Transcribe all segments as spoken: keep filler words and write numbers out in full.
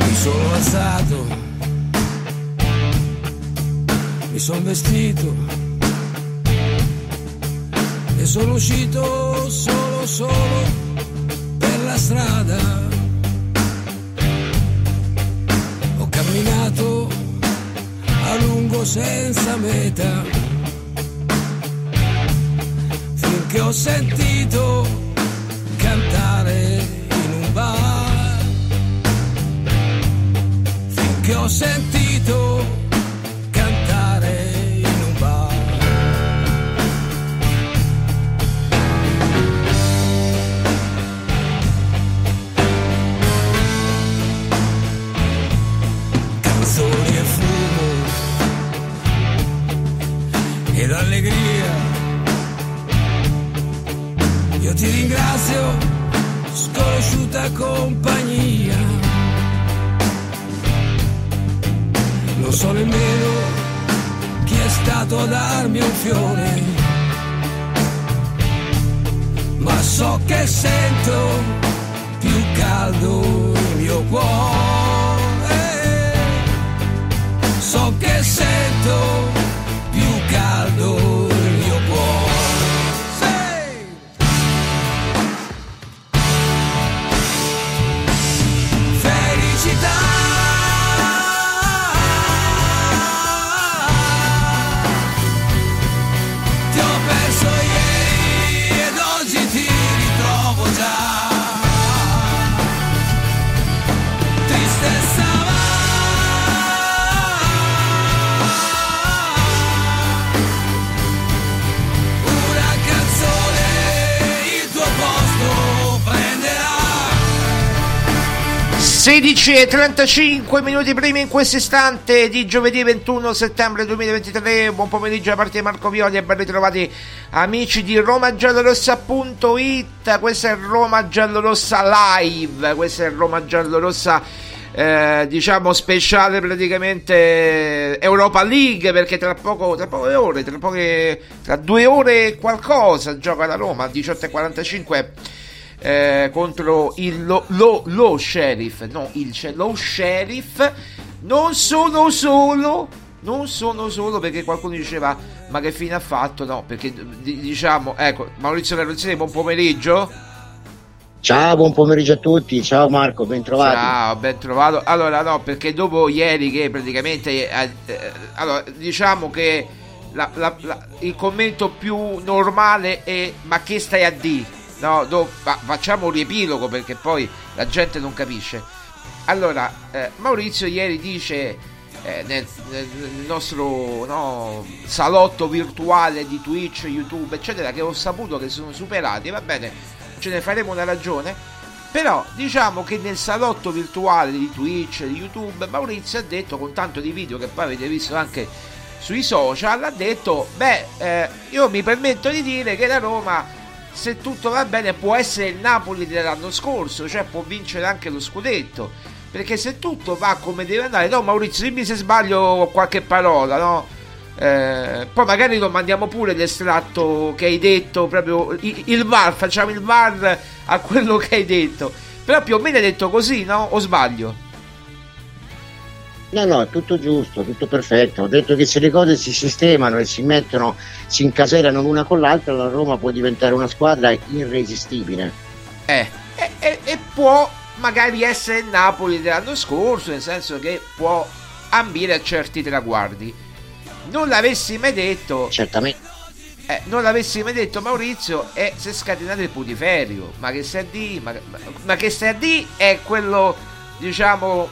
Mi sono alzato, mi sono vestito e sono uscito solo solo per la strada. Ho camminato a lungo senza meta, finché ho sentito cantare in un bar. Che ho sentito cantare in un bar. Canzoni e fumo ed allegria. Io ti ringrazio, sconosciuta compagnia. Non so nemmeno chi è stato a darmi un fiore, ma so che sento più caldo il mio cuore, so che sento più caldo. sedici e trentacinque minuti primi in questo istante di giovedì ventuno settembre duemilaventitré. Buon pomeriggio da parte di Marco Violi e ben ritrovati amici di Roma Giallorossa punto it. Questa è Roma Giallorossa Live, questa è Roma Giallorossa eh, diciamo speciale, praticamente Europa League, perché tra poco, tra poche ore, tra poche, tra due ore e qualcosa gioca la Roma alle diciotto e quarantacinque. Eh, contro il lo, lo, lo Sheriff, no, il lo Sheriff. Non sono solo, non sono solo perché qualcuno diceva ma che fine ha fatto, no, perché diciamo, ecco, Maurizio Carrozzini, buon pomeriggio. Ciao, buon pomeriggio a tutti. Ciao Marco, ben trovato. Ciao, ben trovato. Allora, no, perché dopo ieri che praticamente eh, eh, allora diciamo che la, la, la, il commento più normale è ma che stai a di? No, do, fa, facciamo un riepilogo perché poi la gente non capisce. Allora, eh, Maurizio ieri dice eh, nel, nel nostro no, salotto virtuale di Twitch, YouTube, eccetera, che ho saputo che sono superati, va bene, ce ne faremo una ragione, però diciamo che nel salotto virtuale di Twitch, di YouTube, Maurizio ha detto, con tanto di video che poi avete visto anche sui social, ha detto, beh, eh, io mi permetto di dire che la Roma, se tutto va bene, può essere il Napoli dell'anno scorso, cioè può vincere anche lo scudetto, perché se tutto va come deve andare, no Maurizio, dimmi se sbaglio qualche parola, no? Eh, poi magari lo mandiamo pure l'estratto che hai detto, proprio il, il V A R, facciamo il V A R a quello che hai detto, però più o meno hai detto così, no? O sbaglio? No, no, è tutto giusto, tutto perfetto. Ho detto che se le cose si sistemano e si mettono, si incaserano l'una con l'altra, la Roma può diventare una squadra irresistibile. Eh, e, e, e può magari essere il Napoli dell'anno scorso, nel senso che può ambire a certi traguardi. Non l'avessi mai detto. Certamente. Eh, non l'avessi mai detto, Maurizio, e eh, si è scatenato il putiferio. Ma che stai a D? Ma, ma, ma che stai a D è quello, diciamo,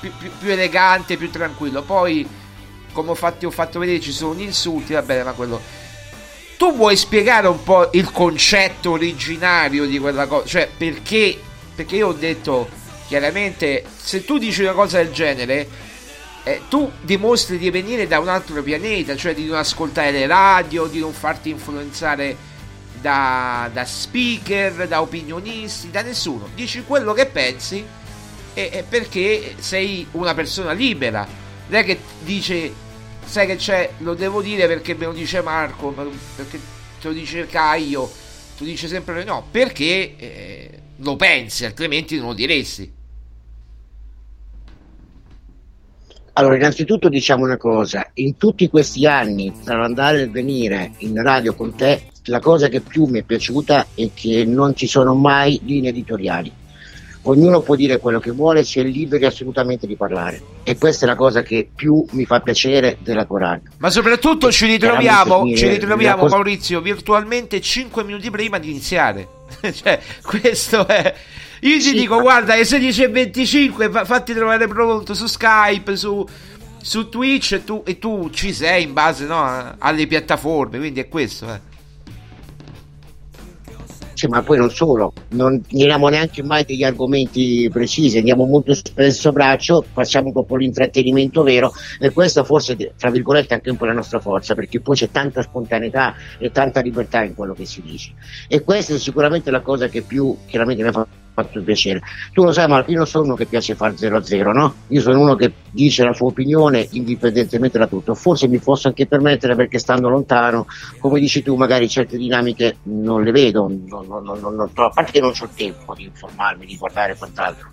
Più, più, più elegante, più tranquillo. Poi, come ho fatto, ho fatto vedere, ci sono gli insulti, va bene, ma quello. Tu vuoi spiegare un po' il concetto originario di quella cosa? Cioè, perché? Perché io ho detto chiaramente, se tu dici una cosa del genere, eh, tu dimostri di venire da un altro pianeta, cioè di non ascoltare le radio, di non farti influenzare da, da speaker, da opinionisti, da nessuno. Dici quello che pensi, E perché sei una persona libera, non è che dice, sai che c'è, lo devo dire perché me lo dice Marco, perché te lo dice Caio, tu dici sempre no, perché eh, lo pensi, altrimenti non lo diresti. Allora, innanzitutto diciamo una cosa, in tutti questi anni tra l'andare e il venire in radio con te, la cosa che più mi è piaciuta è che non ci sono mai linee editoriali. Ognuno può dire quello che vuole, si è liberi assolutamente di parlare, e questa è la cosa che più mi fa piacere della tua radio. Ma soprattutto e ci ritroviamo, ci ritroviamo cosa... Maurizio, virtualmente cinque minuti prima di iniziare. Cioè, questo è. Io ti sì, dico, ma... guarda, alle sedici e venticinque fatti trovare pronto su Skype, su, su Twitch, e tu, e tu ci sei in base, no, alle piattaforme, quindi è questo, eh. Ma poi non solo, non andiamo neanche mai degli argomenti precisi, andiamo molto spesso a braccio, facciamo proprio l'intrattenimento vero, e questa forse tra virgolette è anche un po' la nostra forza, perché poi c'è tanta spontaneità e tanta libertà in quello che si dice, e questa è sicuramente la cosa che più chiaramente mi ha fatto piacere. Tu lo sai Marco, io non sono uno che piace fare zero a zero, no? Io sono uno che dice la sua opinione indipendentemente da tutto, forse mi posso anche permettere perché stando lontano, come dici tu, magari certe dinamiche non le vedo, non, non, non, non, a parte che non ho il tempo di informarmi, di guardare quant'altro.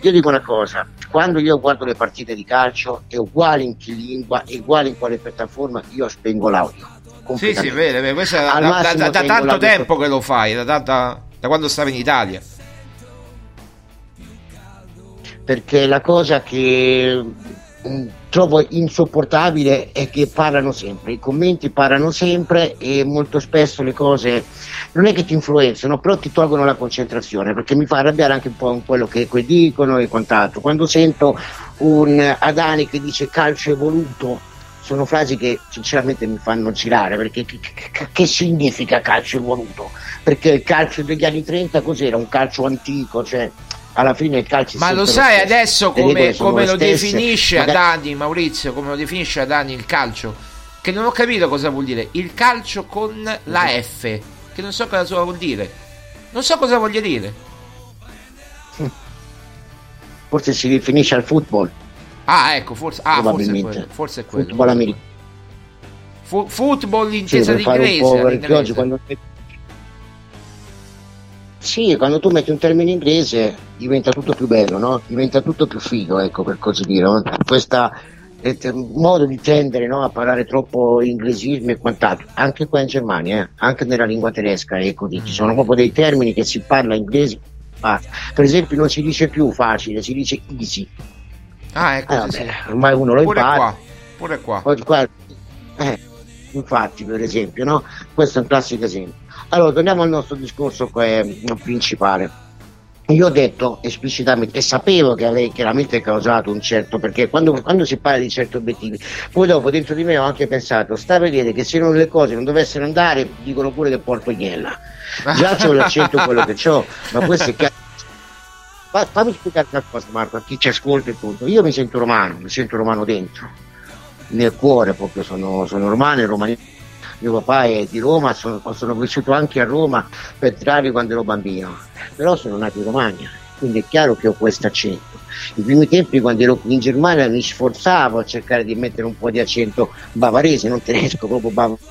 Io dico una cosa, quando io guardo le partite di calcio è uguale in che lingua, è uguale in quale piattaforma, io spengo l'audio. Sì, sì, vero, vero. Questo da, da, da, da tanto tempo che lo fai, da, da, da, da quando stavi in Italia. Perché la cosa che trovo insopportabile è che parlano sempre, i commenti parlano sempre, e molto spesso le cose non è che ti influenzano, però ti tolgono la concentrazione, perché mi fa arrabbiare anche un po' in quello che dicono e quant'altro. Quando sento un Adani che dice calcio evoluto, sono frasi che sinceramente mi fanno girare, perché che, che, che significa calcio evoluto? Perché il calcio degli anni trenta cos'era? Un calcio antico, cioè alla fine il calcio. Ma lo sai lo adesso come, come lo stesse. definisce Magari... Adani, Maurizio, come lo definisce Adani il calcio? Che non ho capito cosa vuol dire il calcio con la F, che non so cosa vuol dire, non so cosa voglia dire. Forse si rifinisce al football. Ah, ecco, forse, ah, forse è quello, forse è quello. Football americano. Fu- football intesa sì, d'inglese. Oggi quando... Sì, quando tu metti un termine inglese diventa tutto più bello, no? Diventa tutto più figo, ecco, per così dire. No? Questo modo di tendere, no, a parlare troppo inglesismo e quant'altro, anche qua in Germania, eh? Anche nella lingua tedesca, ecco, ci sono proprio dei termini che si parla inglese. Ah, per esempio non si dice più facile, si dice easy. Ah, ecco, eh, vabbè, sì, sì. Ormai uno lo impara. Qua, pure qua. Poi, qua eh, infatti, per esempio, no? Questo è un classico esempio. Allora, torniamo al nostro discorso eh, principale. Io ho detto esplicitamente, e sapevo che avrei chiaramente causato un certo, perché quando, quando si parla di certi obiettivi, poi dopo dentro di me ho anche pensato, sta a vedere che se non le cose non dovessero andare, dicono pure che porco ignella. Già c'ho l'accento quello che c'ho, ma questo è chiaro. Fammi spiegare una cosa, Marco, a chi ci ascolta e tutto. Io mi sento romano, mi sento romano dentro, nel cuore proprio sono, sono romano e romanista. Mio papà è di Roma, sono, sono cresciuto anche a Roma per trarvi quando ero bambino, però sono nato in Romagna, quindi è chiaro che ho questo accento. I primi tempi quando ero in Germania mi sforzavo a cercare di mettere un po' di accento bavarese, non tedesco, proprio bavarese.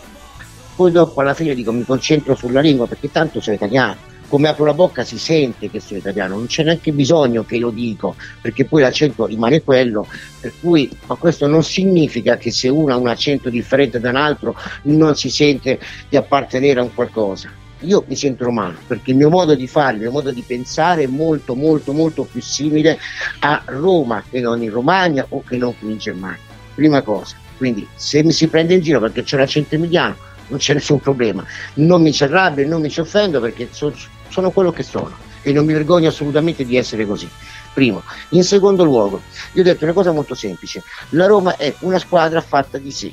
Poi dopo alla fine dico mi concentro sulla lingua perché tanto sono italiano. Come apro la bocca si sente che sono italiano, non c'è neanche bisogno che lo dico, perché poi l'accento rimane quello, per cui, ma questo non significa che se uno ha un accento differente da un altro non si sente di appartenere a un qualcosa. Io mi sento romano, perché il mio modo di fare, il mio modo di pensare è molto molto molto più simile a Roma che non in Romagna o che non qui in Germania, prima cosa. Quindi se mi si prende in giro perché c'è l'accento emiliano non c'è nessun problema, non mi ci arrabbio, non mi ci offendo perché sono sono quello che sono e non mi vergogno assolutamente di essere così, primo. In secondo luogo, io ho detto una cosa molto semplice, la Roma è una squadra fatta di sé,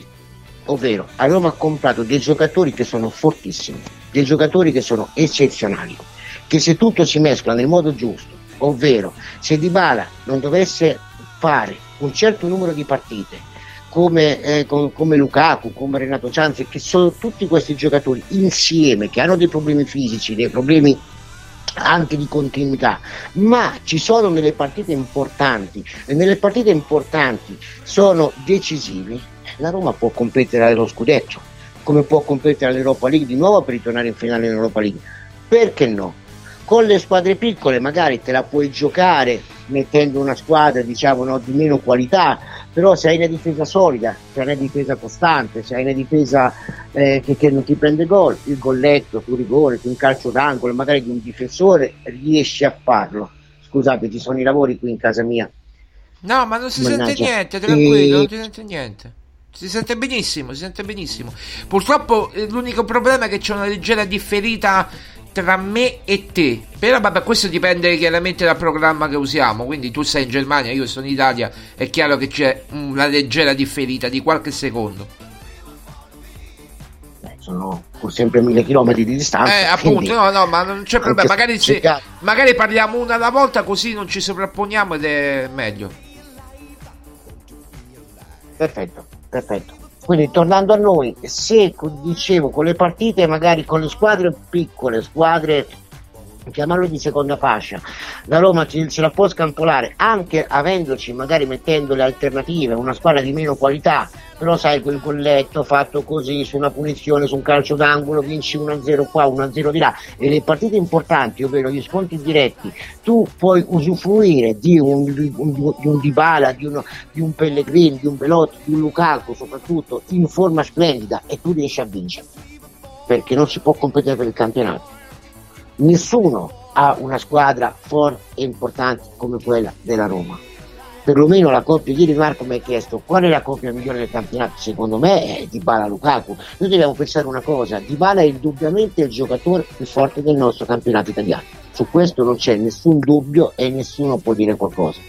ovvero a Roma ha comprato dei giocatori che sono fortissimi, dei giocatori che sono eccezionali, che se tutto si mescola nel modo giusto, ovvero se Dybala non dovesse fare un certo numero di partite Come, eh, come, come Lukaku, come Renato Sanches, che sono tutti questi giocatori insieme che hanno dei problemi fisici, dei problemi anche di continuità, ma ci sono nelle partite importanti e nelle partite importanti sono decisivi, la Roma può competere allo scudetto, come può competere all'Europa League di nuovo per ritornare in finale in Europa League, perché no? Con le squadre piccole magari te la puoi giocare mettendo una squadra diciamo no, di meno qualità, però se hai una difesa solida, se hai una difesa costante, se hai una difesa eh, che, che non ti prende gol, il golletto, tu rigore, tu un calcio d'angolo, magari di un difensore, riesci a farlo. Scusate, ci sono i lavori qui in casa mia. No, ma non si Mannaggia. sente niente, tranquillo, e... non si sente niente. Si sente benissimo, si sente benissimo. Purtroppo l'unico problema è che c'è una leggera differita tra me e te, però vabbè, questo dipende chiaramente dal programma che usiamo, quindi tu sei in Germania, io sono in Italia, è chiaro che c'è una leggera differita di qualche secondo. Beh, sono pur sempre mille chilometri di distanza, eh, appunto, no no, ma non c'è problema, magari, se, magari parliamo una alla volta così non ci sovrapponiamo ed è meglio. Perfetto, perfetto. Quindi tornando a noi, se dicevo con le partite, magari con le squadre piccole, squadre chiamarlo di seconda fascia, la Roma ce la può scampolare anche avendoci, magari mettendo le alternative, una squadra di meno qualità, però sai quel colletto fatto così su una punizione, su un calcio d'angolo vinci uno a zero qua, uno a zero di là, e le partite importanti, ovvero gli scontri diretti, tu puoi usufruire di un, di un, di un Dybala, di, uno, di un Pellegrini, di un Belotti, di un Lukaku soprattutto in forma splendida, e tu riesci a vincere perché non si può competere per il campionato. Nessuno ha una squadra forte e importante come quella della Roma. Perlomeno la coppia, ieri Marco mi ha chiesto qual è la coppia migliore del campionato, secondo me è Dybala-Lukaku. Noi dobbiamo pensare una cosa, Dybala è indubbiamente il giocatore più forte del nostro campionato italiano, su questo non c'è nessun dubbio e nessuno può dire qualcosa.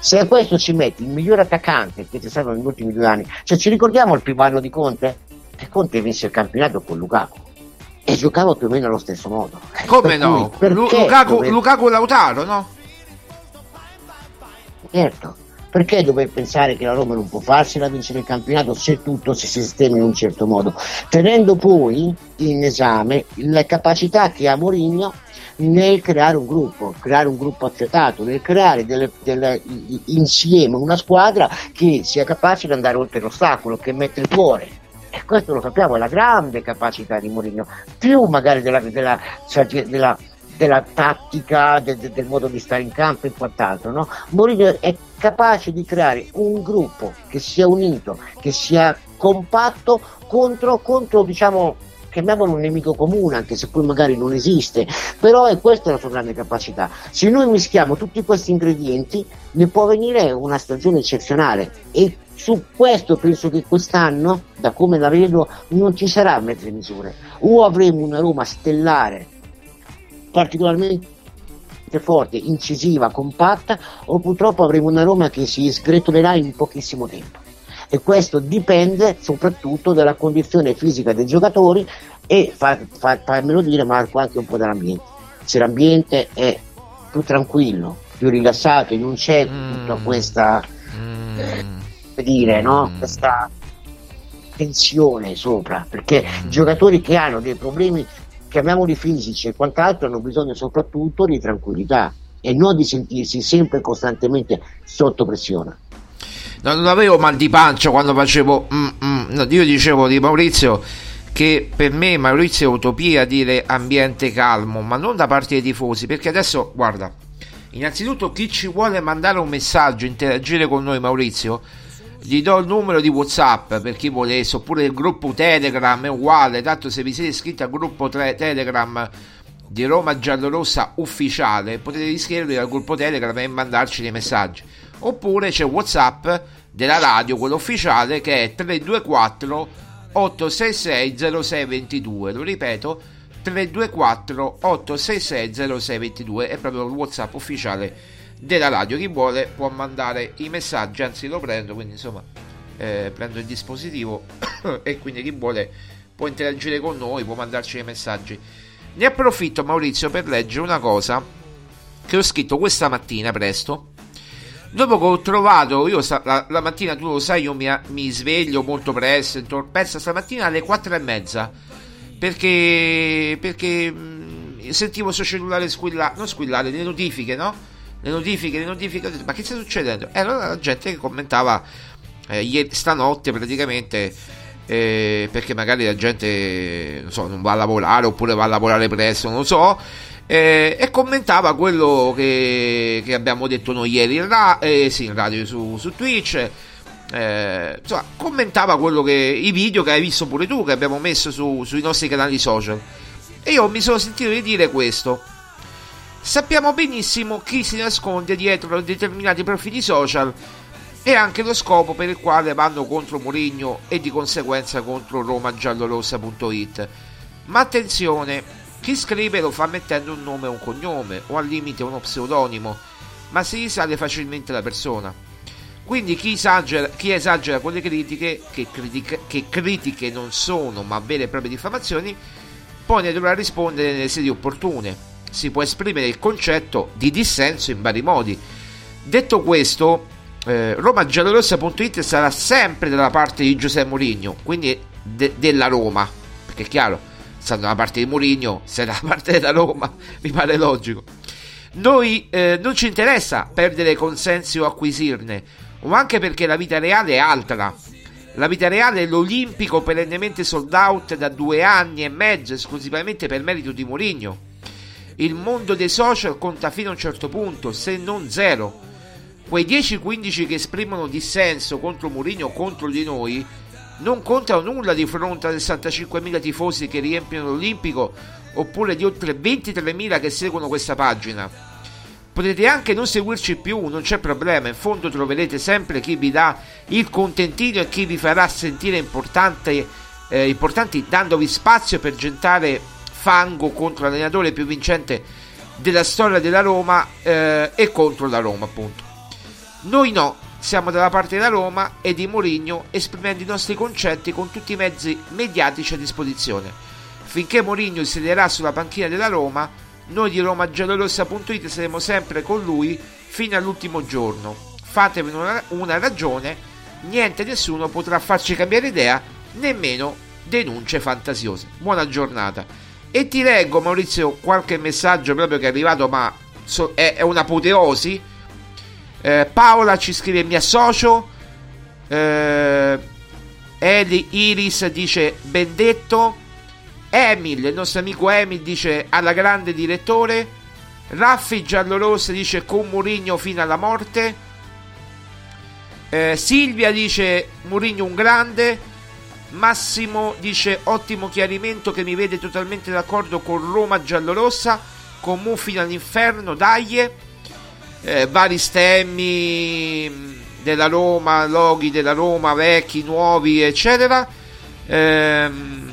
Se a questo ci metti il miglior attaccante che c'è stato negli ultimi due anni, cioè ci ricordiamo il primo anno di Conte? E Conte vinse il campionato con Lukaku e giocava più o meno allo stesso modo. Come per no? Cui, Lu- Lukaku, Lukaku Lautaro, no? certo, perché dover pensare che la Roma non può farsela vincere il campionato se tutto si sistema in un certo modo, tenendo poi in esame la capacità che ha Mourinho nel creare un gruppo, creare un gruppo accettato, nel creare delle, delle, insieme una squadra che sia capace di andare oltre l'ostacolo, che mette il cuore. E questo lo sappiamo, è la grande capacità di Mourinho, più magari della, della, della, della tattica, de, de, del modo di stare in campo e quant'altro, no? Mourinho è capace di creare un gruppo che sia unito, che sia compatto contro, contro diciamo, chiamiamolo un nemico comune, anche se poi magari non esiste, però è questa la sua grande capacità. Se noi mischiamo tutti questi ingredienti ne può venire una stagione eccezionale, e su questo penso che quest'anno, da come la vedo, non ci sarà mezze misure. O avremo una Roma stellare, particolarmente forte, incisiva, compatta, o purtroppo avremo una Roma che si sgretolerà in pochissimo tempo. E questo dipende soprattutto dalla condizione fisica dei giocatori e, fa, fa, fammelo dire Marco, anche un po' dall'ambiente. Se l'ambiente è più tranquillo, più rilassato, e non c'è tutta questa... Eh, dire no? Questa tensione sopra, perché giocatori che hanno dei problemi, chiamiamoli fisici e quant'altro, hanno bisogno soprattutto di tranquillità e non di sentirsi sempre e costantemente sotto pressione. No, non avevo mal di pancia quando facevo mm, mm. No, io dicevo di Maurizio che per me Maurizio è utopia dire ambiente calmo, ma non da parte dei tifosi, perché adesso guarda, innanzitutto chi ci vuole mandare un messaggio, interagire con noi Maurizio, gli do il numero di WhatsApp per chi volesse, oppure il gruppo Telegram è uguale, tanto se vi siete iscritti al gruppo tre Telegram di Roma Giallorossa ufficiale potete iscrivervi al gruppo Telegram e mandarci dei messaggi, oppure c'è WhatsApp della radio, quello ufficiale, che è tre due quattro otto sei sei zero sei due due, lo ripeto, tre due quattro otto sei sei zero sei due due, è proprio il WhatsApp ufficiale della radio. Chi vuole può mandare i messaggi, anzi lo prendo, quindi insomma eh, prendo il dispositivo e quindi chi vuole può interagire con noi, può mandarci i messaggi. Ne approfitto Maurizio per leggere una cosa che ho scritto questa mattina presto, dopo che ho trovato io la, la mattina, tu lo sai, io mi, mi sveglio molto presto, intorno, penso stamattina alle quattro e mezza, perché perché mh, sentivo sul cellulare squillare, non squillare, le notifiche, no? Le notifiche, le notifiche, ho detto, ma che sta succedendo? E allora la gente che commentava eh, ieri, stanotte praticamente, eh, perché magari la gente non so, non va a lavorare, oppure va a lavorare presto, non lo so, eh, e commentava quello che, che abbiamo detto noi ieri in, ra- eh, sì, in radio, su, su Twitch, eh, insomma, commentava quello che, i video che hai visto pure tu, che abbiamo messo su, sui nostri canali social. E io mi sono sentito di dire questo: sappiamo benissimo chi si nasconde dietro determinati profili social e anche lo scopo per il quale vanno contro Mourinho e di conseguenza contro Roma Giallorossa punto it. Ma attenzione, chi scrive lo fa mettendo un nome o un cognome, o al limite uno pseudonimo, ma si risale facilmente la persona. Quindi chi esagera, chi esagera con le critiche, che, critica, che critiche non sono ma vere e proprie diffamazioni, poi ne dovrà rispondere nelle sedi opportune. Si può esprimere il concetto di dissenso in vari modi. Detto questo, eh, Roma Giallorossa punto it sarà sempre dalla parte di Giuseppe Mourinho, quindi de- della Roma, perché è chiaro, stando dalla parte di Mourinho, se dalla parte della Roma, mi pare logico. Noi eh, non ci interessa perdere consensi o acquisirne, o anche perché la vita reale è altra. La vita reale è l'Olimpico perennemente sold out da due anni e mezzo esclusivamente per merito di Mourinho. Il mondo dei social conta fino a un certo punto, se non zero. Quei dieci quindici che esprimono dissenso contro Mourinho o contro di noi non contano nulla di fronte a sessantacinquemila tifosi che riempiono l'Olimpico, oppure di oltre ventitremila che seguono questa pagina. Potete anche non seguirci più, non c'è problema, in fondo troverete sempre chi vi dà il contentino e chi vi farà sentire importante, eh, importanti, dandovi spazio per gettare fango contro l'allenatore più vincente della storia della Roma eh, e contro la Roma, appunto. Noi no, siamo dalla parte della Roma e di Mourinho, esprimendo i nostri concetti con tutti i mezzi mediatici a disposizione. Finché Mourinho siederà sulla panchina della Roma, noi di Roma Giallorossa punto it saremo sempre con lui fino all'ultimo giorno, fatemi una, una ragione, niente, nessuno potrà farci cambiare idea, nemmeno denunce fantasiose. Buona giornata. E ti leggo, Maurizio, qualche messaggio proprio che è arrivato, ma so, è, è un'apoteosi. eh, Paola ci scrive: mi associo. eh, Eli Iris dice Bendetto. Emil, il nostro amico Emil, dice alla grande direttore. Raffi Giallorossa dice con Mourinho fino alla morte. eh, Silvia dice Mourinho un grande. Massimo dice ottimo chiarimento che mi vede totalmente d'accordo con Roma Giallorossa, con Mu fino all'inferno, dai. eh, Vari stemmi della Roma, loghi della Roma, vecchi, nuovi, eccetera. ehm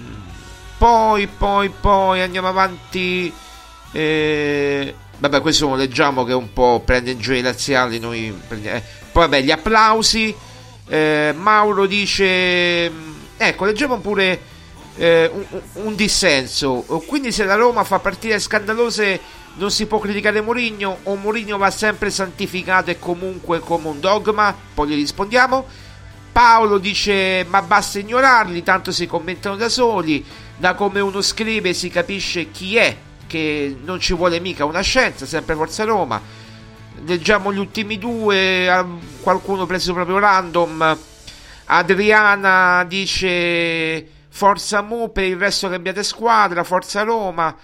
Poi, poi, poi andiamo avanti. Eh, vabbè, questo lo leggiamo che un po' prende in giro i laziali. Noi prendiamo, eh. Poi, vabbè, gli applausi. Eh, Mauro dice: ecco, leggiamo pure eh, un, un dissenso. Quindi, se la Roma fa partite scandalose, non si può criticare Mourinho, o Mourinho va sempre santificato e comunque come un dogma? Poi gli rispondiamo. Paolo dice: ma basta ignorarli, tanto si commentano da soli. Da come uno scrive si capisce chi è, che non ci vuole mica una scienza, sempre Forza Roma. Leggiamo gli ultimi due, qualcuno preso proprio random. Adriana dice Forza Mu, per il resto cambiate squadra, Forza Roma.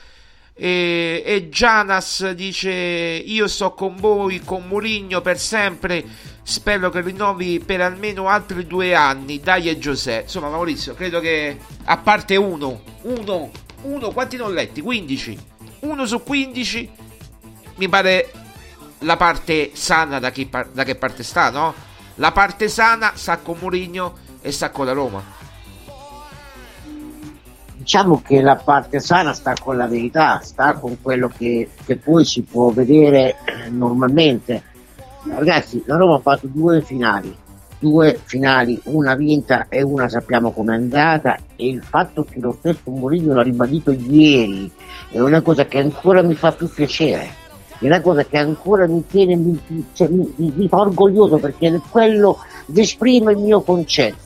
E, e Gianas dice io sto con voi, con Mourinho per sempre, spero che rinnovi per almeno altri due anni, dai. E Giuseppe, insomma Maurizio, credo che a parte uno uno, uno, quanti non letti? quindici, uno su quindici mi pare la parte sana, da, chi par- da che parte sta, no? La parte sana sta con Mourinho e sta con la Roma. Diciamo che la parte sana sta con la verità, sta con quello che, che poi si può vedere normalmente. Ragazzi, la Roma ha fatto due finali, due finali, una vinta e una sappiamo com'è andata, e il fatto che lo stesso Mourinho l'ha ribadito ieri è una cosa che ancora mi fa più piacere, è una cosa che ancora mi tiene, mi, cioè, mi, mi fa orgoglioso, perché è quello che esprime il mio concetto,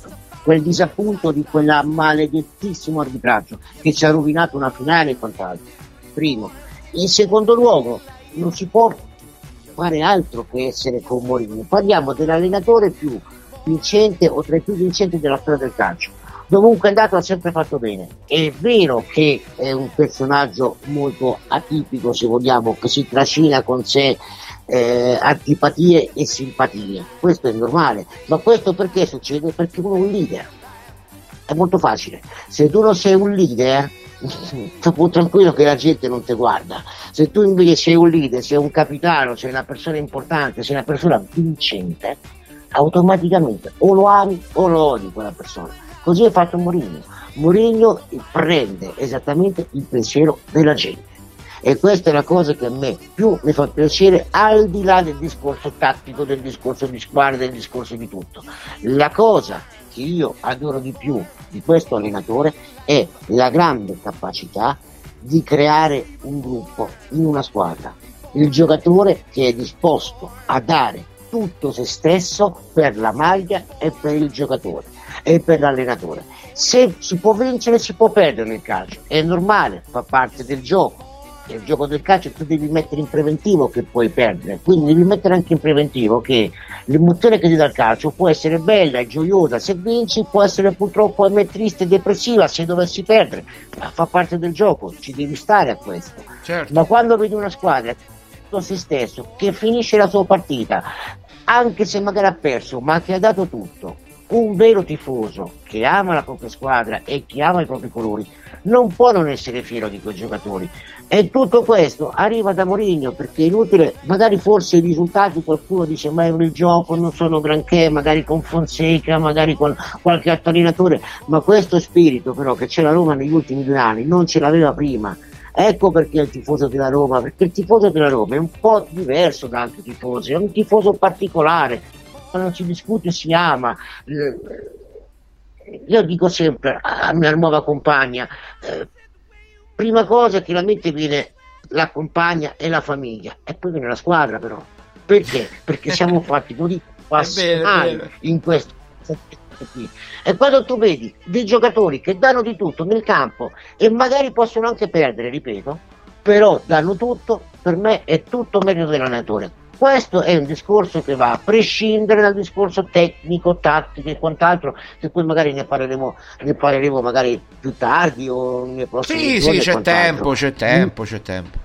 quel disappunto di quel maledettissimo arbitraggio che ci ha rovinato una finale e quant'altro. Primo. In secondo luogo, non si può fare altro che essere con Mourinho. Parliamo dell'allenatore più vincente o tra i più vincenti della storia del calcio. Dovunque è andato ha sempre fatto bene. È vero che è un personaggio molto atipico, se vogliamo, che si trascina con sé Eh, antipatie e simpatie, questo è normale, ma questo perché succede? Perché uno è un leader, è molto facile, se tu non sei un leader puoi tranquillo che la gente non ti guarda, se tu invece sei un leader, sei un capitano, sei una persona importante, sei una persona vincente, automaticamente o lo ami o lo odi quella persona. Così è fatto Mourinho. Mourinho prende esattamente il pensiero della gente, e questa è la cosa che a me più mi fa piacere, al di là del discorso tattico, del discorso di squadra, del discorso di tutto. La cosa che io adoro di più di questo allenatore è la grande capacità di creare un gruppo in una squadra, il giocatore che è disposto a dare tutto se stesso per la maglia e per il giocatore e per l'allenatore. Se si può vincere si può perdere nel calcio, è normale, fa parte del gioco. Nel gioco del calcio tu devi mettere in preventivo che puoi perdere, quindi devi mettere anche in preventivo che l'emozione che ti dà il calcio può essere bella e gioiosa se vinci, può essere purtroppo a me triste e depressiva se dovessi perdere, ma fa parte del gioco, ci devi stare a questo, certo. Ma quando vedi una squadra con se stesso che finisce la sua partita anche se magari ha perso ma che ha dato tutto, un vero tifoso che ama la propria squadra e che ama i propri colori non può non essere fiero di quei giocatori, e tutto questo arriva da Mourinho, perché è inutile, magari forse i risultati qualcuno dice ma è un gioco, non sono granché, magari con Fonseca, magari con qualche altro allenatore, ma questo spirito però che c'è la Roma negli ultimi due anni non ce l'aveva prima. Ecco perché il tifoso della Roma, perché il tifoso della Roma è un po' diverso da altri tifosi, è un tifoso particolare, non si discute, si ama. Io dico sempre a mia nuova compagna, eh, prima cosa che la mente viene la compagna e la famiglia e poi viene la squadra, però perché? Perché siamo fatti così, passare in questo qui. E quando tu vedi dei giocatori che danno di tutto nel campo e magari possono anche perdere, ripeto, però danno tutto, per me è tutto merito dell'allenatore. Questo è un discorso che va a prescindere dal discorso tecnico, tattico e quant'altro, che poi magari ne parleremo, ne parleremo magari più tardi o nei prossimi giorni. Sì, sì, c'è tempo, c'è tempo, c'è tempo.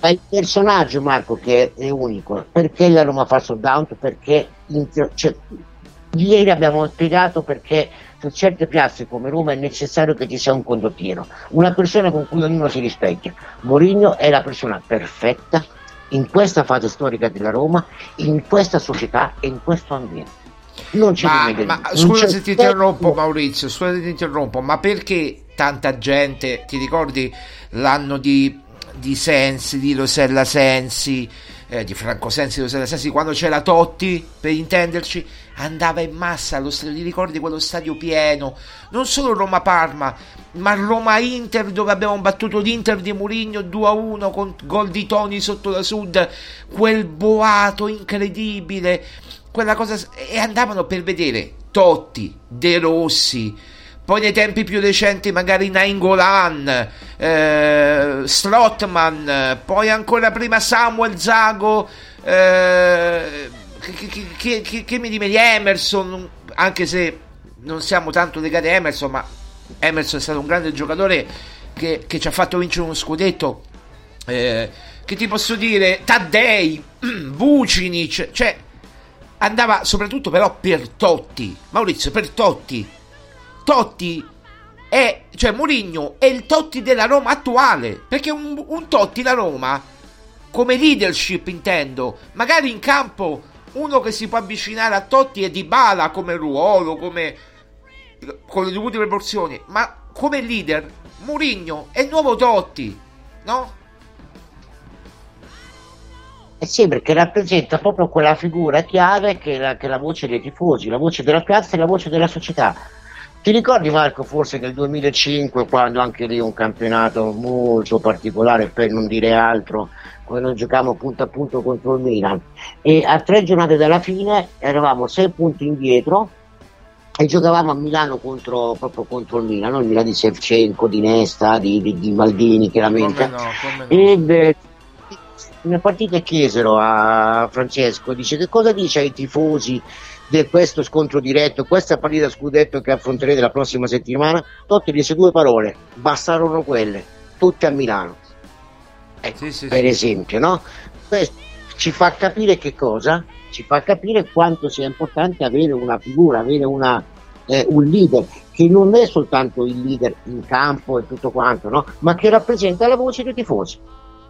È il personaggio, Marco, che è unico. Perché la Roma fa sold out? Perché inter- cioè, ieri abbiamo spiegato perché su certe piazze come Roma è necessario che ci sia un condottiero, una persona con cui ognuno si rispecchia. Mourinho è la persona perfetta in questa fase storica della Roma, in questa società e in questo ambiente. Non c'è ma, niente. Ma, scusa se ti interrompo, Maurizio, scusa se ti interrompo, ma perché tanta gente, ti ricordi l'anno di, di Sensi, di Rosella Sensi, eh, di Franco Sensi, di Rosella Sensi, quando c'era Totti, per intenderci, andava in massa allo stadio, ti ricordi quello stadio pieno, non solo Roma-Parma, ma Roma-Inter, dove abbiamo battuto l'Inter di Mourinho due a uno con gol di Toni sotto la Sud, quel boato incredibile, quella cosa, e andavano per vedere Totti, De Rossi, poi nei tempi più recenti magari Nainggolan, eh, Strootman, poi ancora prima Samuel Zago, eh, che, che, che, che mi dimentichi Emerson, anche se non siamo tanto legati a Emerson, ma Emerson è stato un grande giocatore che, che ci ha fatto vincere uno scudetto, eh, che ti posso dire, Taddei, Vucinic, cioè andava soprattutto però per Totti, Maurizio, per Totti. Totti è, cioè Mourinho è il Totti della Roma attuale, perché un, un Totti la Roma come leadership intendo, magari in campo uno che si può avvicinare a Totti è Dybala come ruolo, come con le dovute proporzioni, ma come leader Mourinho è il nuovo Totti, no? Eh sì, perché rappresenta proprio quella figura chiave che è la, che è la voce dei tifosi, la voce della piazza e la voce della società. Ti ricordi, Marco, forse nel duemilacinque, quando anche lì un campionato molto particolare, per non dire altro, quando giocavamo punto a punto contro il Milan e a tre giornate dalla fine eravamo sei punti indietro e giocavamo a Milano contro, proprio contro il Milan, no? Il Milan di Shevchenko, di Nesta, di, di, di Maldini chiaramente, come no, come no. E, eh, una partita chiesero a Francesco, dice: che cosa dice ai tifosi di questo scontro diretto, questa partita scudetto che affronterete la prossima settimana? Totti dice due parole, bastarono quelle, tutte a Milano, ecco, sì, sì, per sì. Esempio, no? Questo ci fa capire che cosa? Ci fa capire quanto sia importante avere una figura, avere una, eh, un leader che non è soltanto il leader in campo e tutto quanto, no? Ma che rappresenta la voce dei tifosi.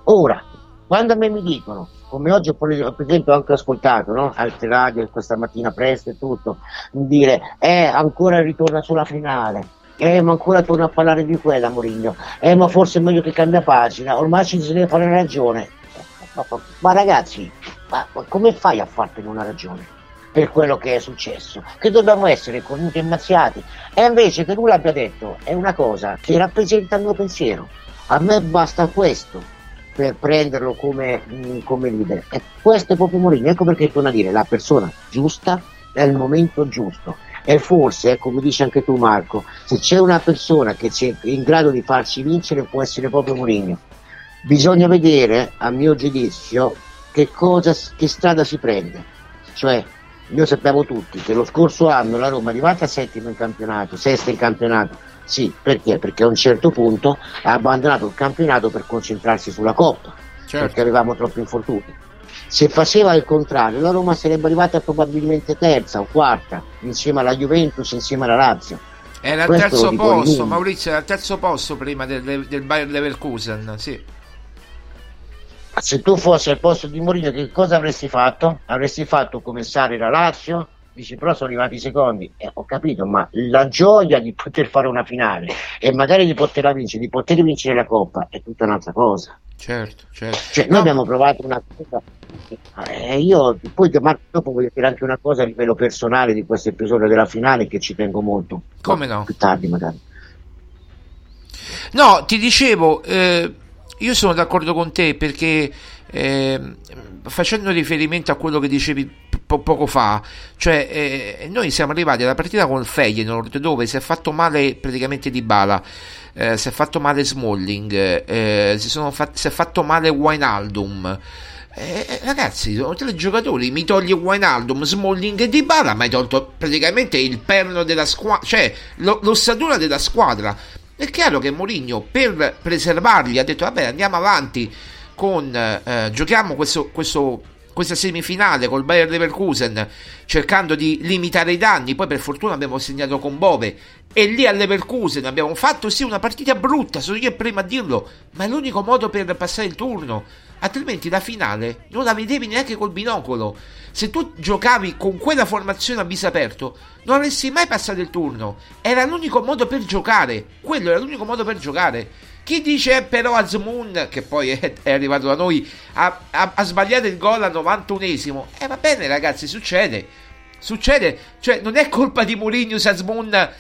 Ora, quando a me mi dicono, come oggi ho per esempio anche ascoltato, no? Altre radio questa mattina presto e tutto, dire, eh, ancora ritorna sulla finale, eh, ma ancora torna a parlare di quella Mourinho, eh, ma forse è meglio che cambia pagina, ormai ci si deve fare ragione. Ma, ma, ma ragazzi, ma, ma come fai a fartene una ragione per quello che è successo? Che dobbiamo essere cornuti e mazziati? E invece che lui l'abbia detto, è una cosa che rappresenta il mio pensiero. A me basta questo per prenderlo come, come leader, e questo è proprio Mourinho. Ecco perché torna a dire la persona giusta nel momento giusto, e forse, come dici anche tu Marco, se c'è una persona che è in grado di farci vincere può essere proprio Mourinho. Bisogna vedere, a mio giudizio, che cosa, che strada si prende, cioè noi sappiamo tutti che lo scorso anno la Roma è arrivata settima in campionato, sesta in campionato. Sì, perché? Perché a un certo punto ha abbandonato il campionato per concentrarsi sulla Coppa, certo. Perché avevamo troppi infortuni. Se faceva il contrario, la Roma sarebbe arrivata probabilmente terza o quarta, insieme alla Juventus, insieme alla Lazio. Era al terzo posto, Maurizio, era al terzo posto prima del, del Bayer Leverkusen, sì. Ma se tu fossi al posto di Mourinho, che cosa avresti fatto? Avresti fatto commissare la Lazio? Dice, però sono arrivati i secondi, eh, ho capito, ma la gioia di poter fare una finale e magari di poterla vincere, di poter vincere la Coppa è tutta un'altra cosa. Certo, certo. Cioè, no. Noi abbiamo provato una cosa, eh, io poi Marco, dopo voglio dire anche una cosa a livello personale di questo episodio della finale che ci tengo molto. Come no? Più tardi magari. No, ti dicevo, eh, io sono d'accordo con te perché eh, facendo riferimento a quello che dicevi po- poco fa, cioè eh, noi siamo arrivati alla partita con Feyenoord dove si è fatto male praticamente Dybala, eh, si è fatto male Smalling, eh, si, sono fat- si è fatto male Wijnaldum. Eh, ragazzi, sono tre giocatori, mi togli Wijnaldum, Smalling e Dybala, ma hai tolto praticamente il perno della squadra, cioè lo- l'ossatura della squadra. È chiaro che Mourinho, per preservarli, ha detto vabbè, andiamo avanti con eh, giochiamo questo, questo, questa semifinale col Bayer Leverkusen cercando di limitare i danni. Poi per fortuna abbiamo segnato con Bove e lì a Leverkusen abbiamo fatto sì una partita brutta, sono io prima a dirlo, ma è l'unico modo per passare il turno, altrimenti la finale non la vedevi neanche col binocolo. Se tu giocavi con quella formazione a viso aperto non avresti mai passato il turno, era l'unico modo per giocare, quello era l'unico modo per giocare. Chi dice eh, però Azmoun, che poi è, è arrivato da noi, ha, ha, ha sbagliato il gol al novantunesimo, e eh, va bene ragazzi, succede, succede, cioè non è colpa di Mourinho se Azmoun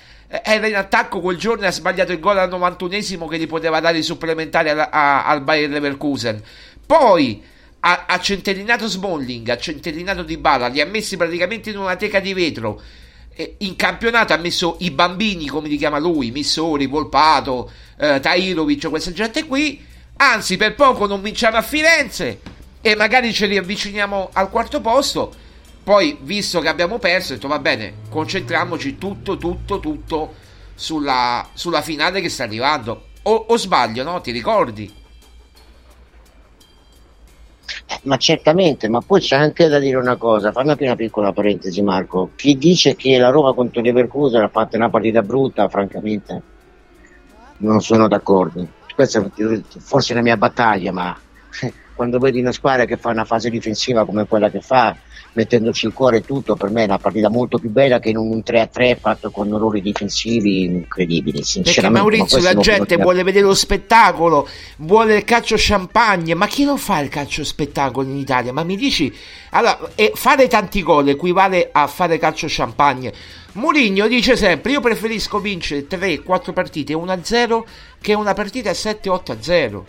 era in attacco quel giorno e ha sbagliato il gol al novantunesimo che gli poteva dare i supplementari al, a, al Bayer Leverkusen. Poi ha, ha centellinato Smalling, ha centellinato Dybala, li ha messi praticamente in una teca di vetro. E in campionato ha messo i bambini, come li chiama lui, Missori, Volpato, eh, Tahirovic, questa gente qui. Anzi, per poco non vinciamo a Firenze e magari ce li avviciniamo al quarto posto. Poi, visto che abbiamo perso, ho detto va bene, concentriamoci tutto, tutto, tutto sulla, sulla finale che sta arrivando. O, o sbaglio, no? Ti ricordi? Ma certamente, ma poi c'è anche da dire una cosa, fammi aprire una piccola parentesi Marco, chi dice che la Roma contro Leverkusen ha fatto una partita brutta, francamente non sono d'accordo, questa è forse la mia battaglia, ma quando vedi una squadra che fa una fase difensiva come quella che fa, mettendoci il cuore e tutto, per me è una partita molto più bella che in un tre a tre fatto con errori difensivi incredibili, sinceramente. Perché Maurizio, la gente non... vuole vedere lo spettacolo, vuole il calcio champagne, ma chi non fa il calcio spettacolo in Italia? Ma mi dici, allora, fare tanti gol equivale a fare calcio champagne? Mourinho dice sempre, io preferisco vincere tre quattro partite uno a zero che una partita sette otto a zero.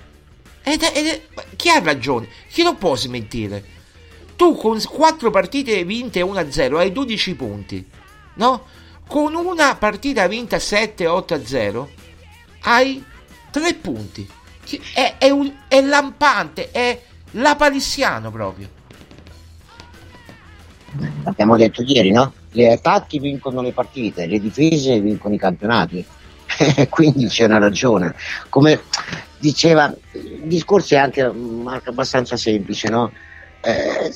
Ed è, ed è, chi ha ragione? Chi lo può smentire? Tu con quattro partite vinte uno a zero hai dodici punti, no? Con una partita vinta sette otto a zero hai tre punti. È, è, un, è lampante, è lapalissiano proprio. Abbiamo detto ieri, no? Gli attacchi vincono le partite, le difese vincono i campionati. Quindi c'è una ragione. Come diceva, il discorso è anche Marco, abbastanza semplice, no? Eh,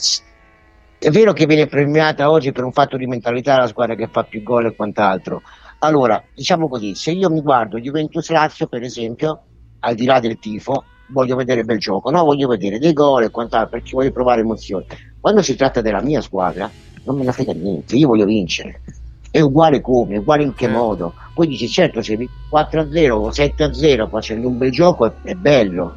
è vero che viene premiata oggi per un fatto di mentalità la squadra che fa più gol e quant'altro. Allora, diciamo così, se io mi guardo Juventus-Lazio per esempio, al di là del tifo, voglio vedere bel gioco, no? Voglio vedere dei gol e quant'altro, perché voglio provare emozioni. Quando si tratta della mia squadra non me ne frega niente, io voglio vincere. È uguale come, è uguale in che modo. Poi dici, certo, se quattro a zero o sette a zero facendo un bel gioco è, è bello,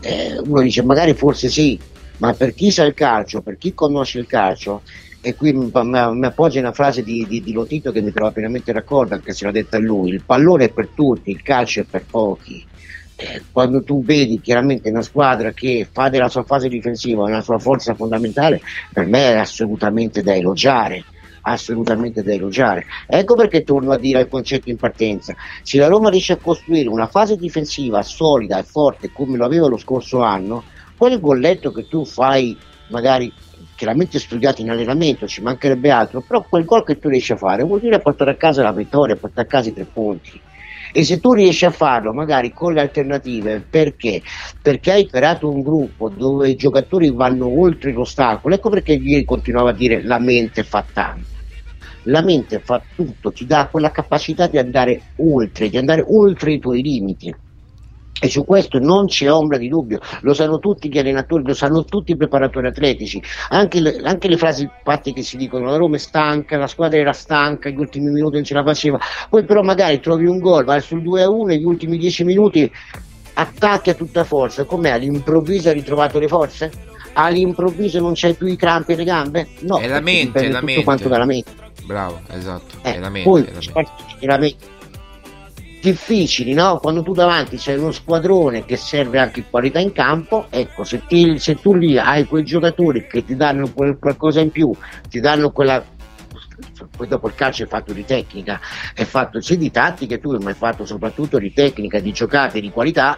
eh, uno dice magari forse sì. Ma per chi sa il calcio, per chi conosce il calcio, e qui mi, mi, mi appoggia una frase di, di, di Lotito che mi trovo pienamente d'accordo, anche se l'ha detta lui, il pallone è per tutti, il calcio è per pochi. Eh, quando tu vedi chiaramente una squadra che fa della sua fase difensiva una sua forza fondamentale, per me è assolutamente da elogiare, assolutamente da elogiare. Ecco perché torno a dire il concetto in partenza, se la Roma riesce a costruire una fase difensiva solida e forte come lo aveva lo scorso anno, quel golletto che tu fai, magari chiaramente studiato in allenamento, ci mancherebbe altro, però quel gol che tu riesci a fare vuol dire portare a casa la vittoria, portare a casa i tre punti. E se tu riesci a farlo magari con le alternative, perché? Perché hai creato un gruppo dove i giocatori vanno oltre l'ostacolo. Ecco perché ieri continuavo a dire la mente fa tanto. La mente fa tutto, ti dà quella capacità di andare oltre, di andare oltre i tuoi limiti. E su questo non c'è ombra di dubbio, lo sanno tutti gli allenatori, lo sanno tutti i preparatori atletici, anche le, anche le frasi fatte che si dicono la Roma è stanca, la squadra era stanca, gli ultimi minuti non ce la faceva, poi però magari trovi un gol, vai sul due a uno e gli ultimi dieci minuti attacchi a tutta forza, com'è? All'improvviso hai ritrovato le forze? All'improvviso non c'hai più i crampi alle gambe? No, è la mente, è la mente. Tutto quanto dalla mente. Bravo, esatto, eh, è la mente, poi, è la mente. difficili, no? Quando tu davanti c'è uno squadrone che serve anche qualità in campo, ecco, se, ti, se tu lì hai quei giocatori che ti danno quel, qualcosa in più, ti danno quella... Poi dopo il calcio è fatto di tecnica, è fatto sì di tattiche, tu ma è fatto soprattutto di tecnica, di giocate, di qualità.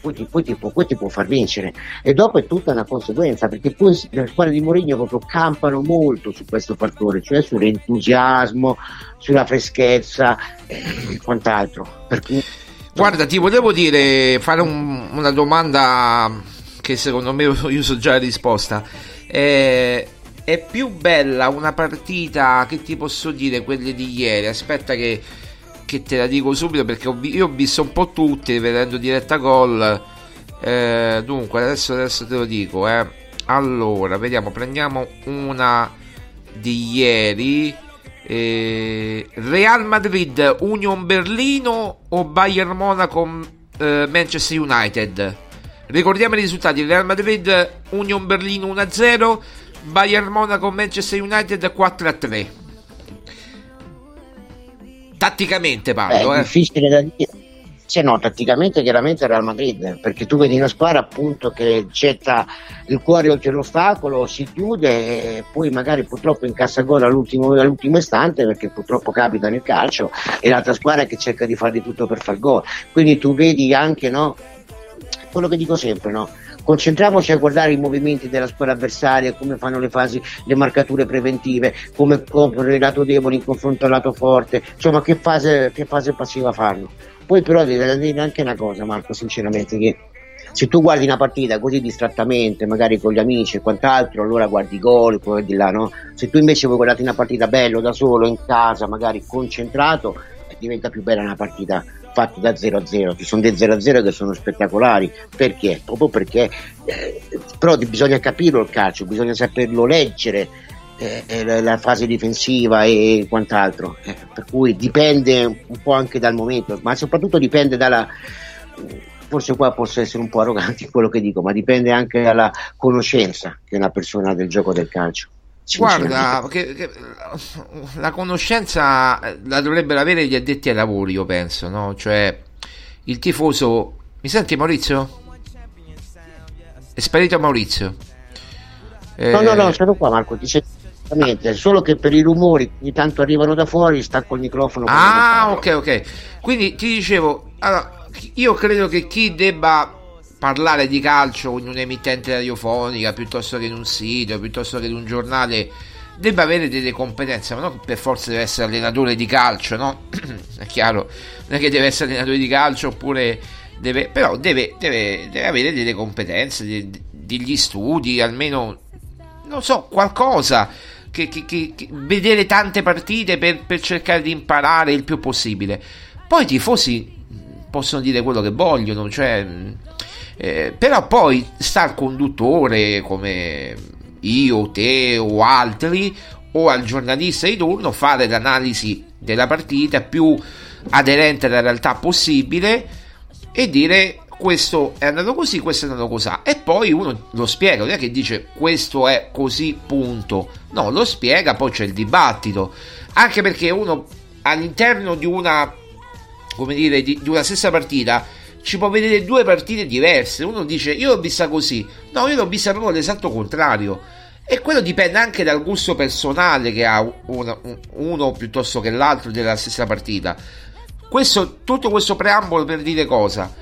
Poi ti, poi, ti può, poi ti può far vincere, e dopo è tutta una conseguenza, perché poi le squadre di Mourinho proprio campano molto su questo fattore, cioè sull'entusiasmo, sulla freschezza e quant'altro. Per cui... Guarda, ti volevo dire, fare un, una domanda che secondo me io so già la risposta. Eh, è più bella una partita, che ti posso dire, quelle di ieri? Aspetta che che te la dico subito, perché ho, io ho visto un po' tutti vedendo diretta gol, eh, dunque adesso, adesso te lo dico, eh. Allora vediamo, prendiamo una di ieri, eh, Real Madrid Union Berlino o Bayern Monaco eh, Manchester United. Ricordiamo i risultati: Real Madrid Union Berlino uno a zero, Bayern Monaco Manchester United quattro a tre. Tatticamente parlo. Beh, è difficile eh. da dire. Se no, tatticamente chiaramente è Real Madrid, perché tu vedi una squadra appunto che getta il cuore oltre l'ostacolo, si chiude e poi magari purtroppo incassa gol all'ultimo, all'ultimo istante, perché purtroppo capita nel calcio, e l'altra squadra che cerca di fare di tutto per far gol. Quindi tu vedi anche, no, quello che dico sempre, no? Concentriamoci a guardare i movimenti della squadra avversaria, come fanno le fasi, le marcature preventive, come comprano il lato debole in confronto al lato forte, insomma che fase, che fase passiva fanno. Poi però devi dire anche una cosa, Marco, sinceramente, che se tu guardi una partita così distrattamente, magari con gli amici e quant'altro, allora guardi i gol, poi di là, no? Se tu invece vuoi guardare una partita bello da solo, in casa, magari concentrato, diventa più bella una partita fatta da zero a zero. Ci sono dei zero a zero che sono spettacolari, perché? Proprio perché eh, però bisogna capirlo il calcio, bisogna saperlo leggere, eh, la, la fase difensiva e quant'altro, eh, per cui dipende un po' anche dal momento, ma soprattutto dipende dalla, forse qua posso essere un po' arrogante in quello che dico, ma dipende anche dalla conoscenza che una persona ha del gioco del calcio. Guarda, che, che, la conoscenza la dovrebbero avere gli addetti ai lavori, io penso, no? Cioè, il tifoso... Mi senti, Maurizio? È sparito Maurizio. Eh... No, no, no, sono qua, Marco, ti sento esattamente, solo che per i rumori ogni tanto arrivano da fuori, stacco il microfono. Ah, ok, ok. Quindi ti dicevo, allora, io credo che chi debba parlare di calcio in un'emittente radiofonica piuttosto che in un sito, piuttosto che in un giornale, debba avere delle competenze, ma non per forza deve essere allenatore di calcio, no? È chiaro, non è che deve essere allenatore di calcio, oppure deve, però deve, deve, deve avere delle competenze, de, de, degli studi, almeno non so, qualcosa che, che, che, che vedere tante partite per, per cercare di imparare il più possibile. Poi i tifosi possono dire quello che vogliono, cioè Eh, però poi sta al conduttore, come io, te o altri, o al giornalista di turno, fare l'analisi della partita più aderente alla realtà possibile e dire questo è andato così, questo è andato così, e poi uno lo spiega, non è che dice questo è così punto, no, lo spiega, poi c'è il dibattito, anche perché uno all'interno di una, come dire, di, di una stessa partita ci può vedere due partite diverse. Uno dice io l'ho vista così, no, io l'ho vista proprio l'esatto contrario, e quello dipende anche dal gusto personale che ha uno, uno piuttosto che l'altro della stessa partita. Questo, tutto questo preambolo per dire cosa?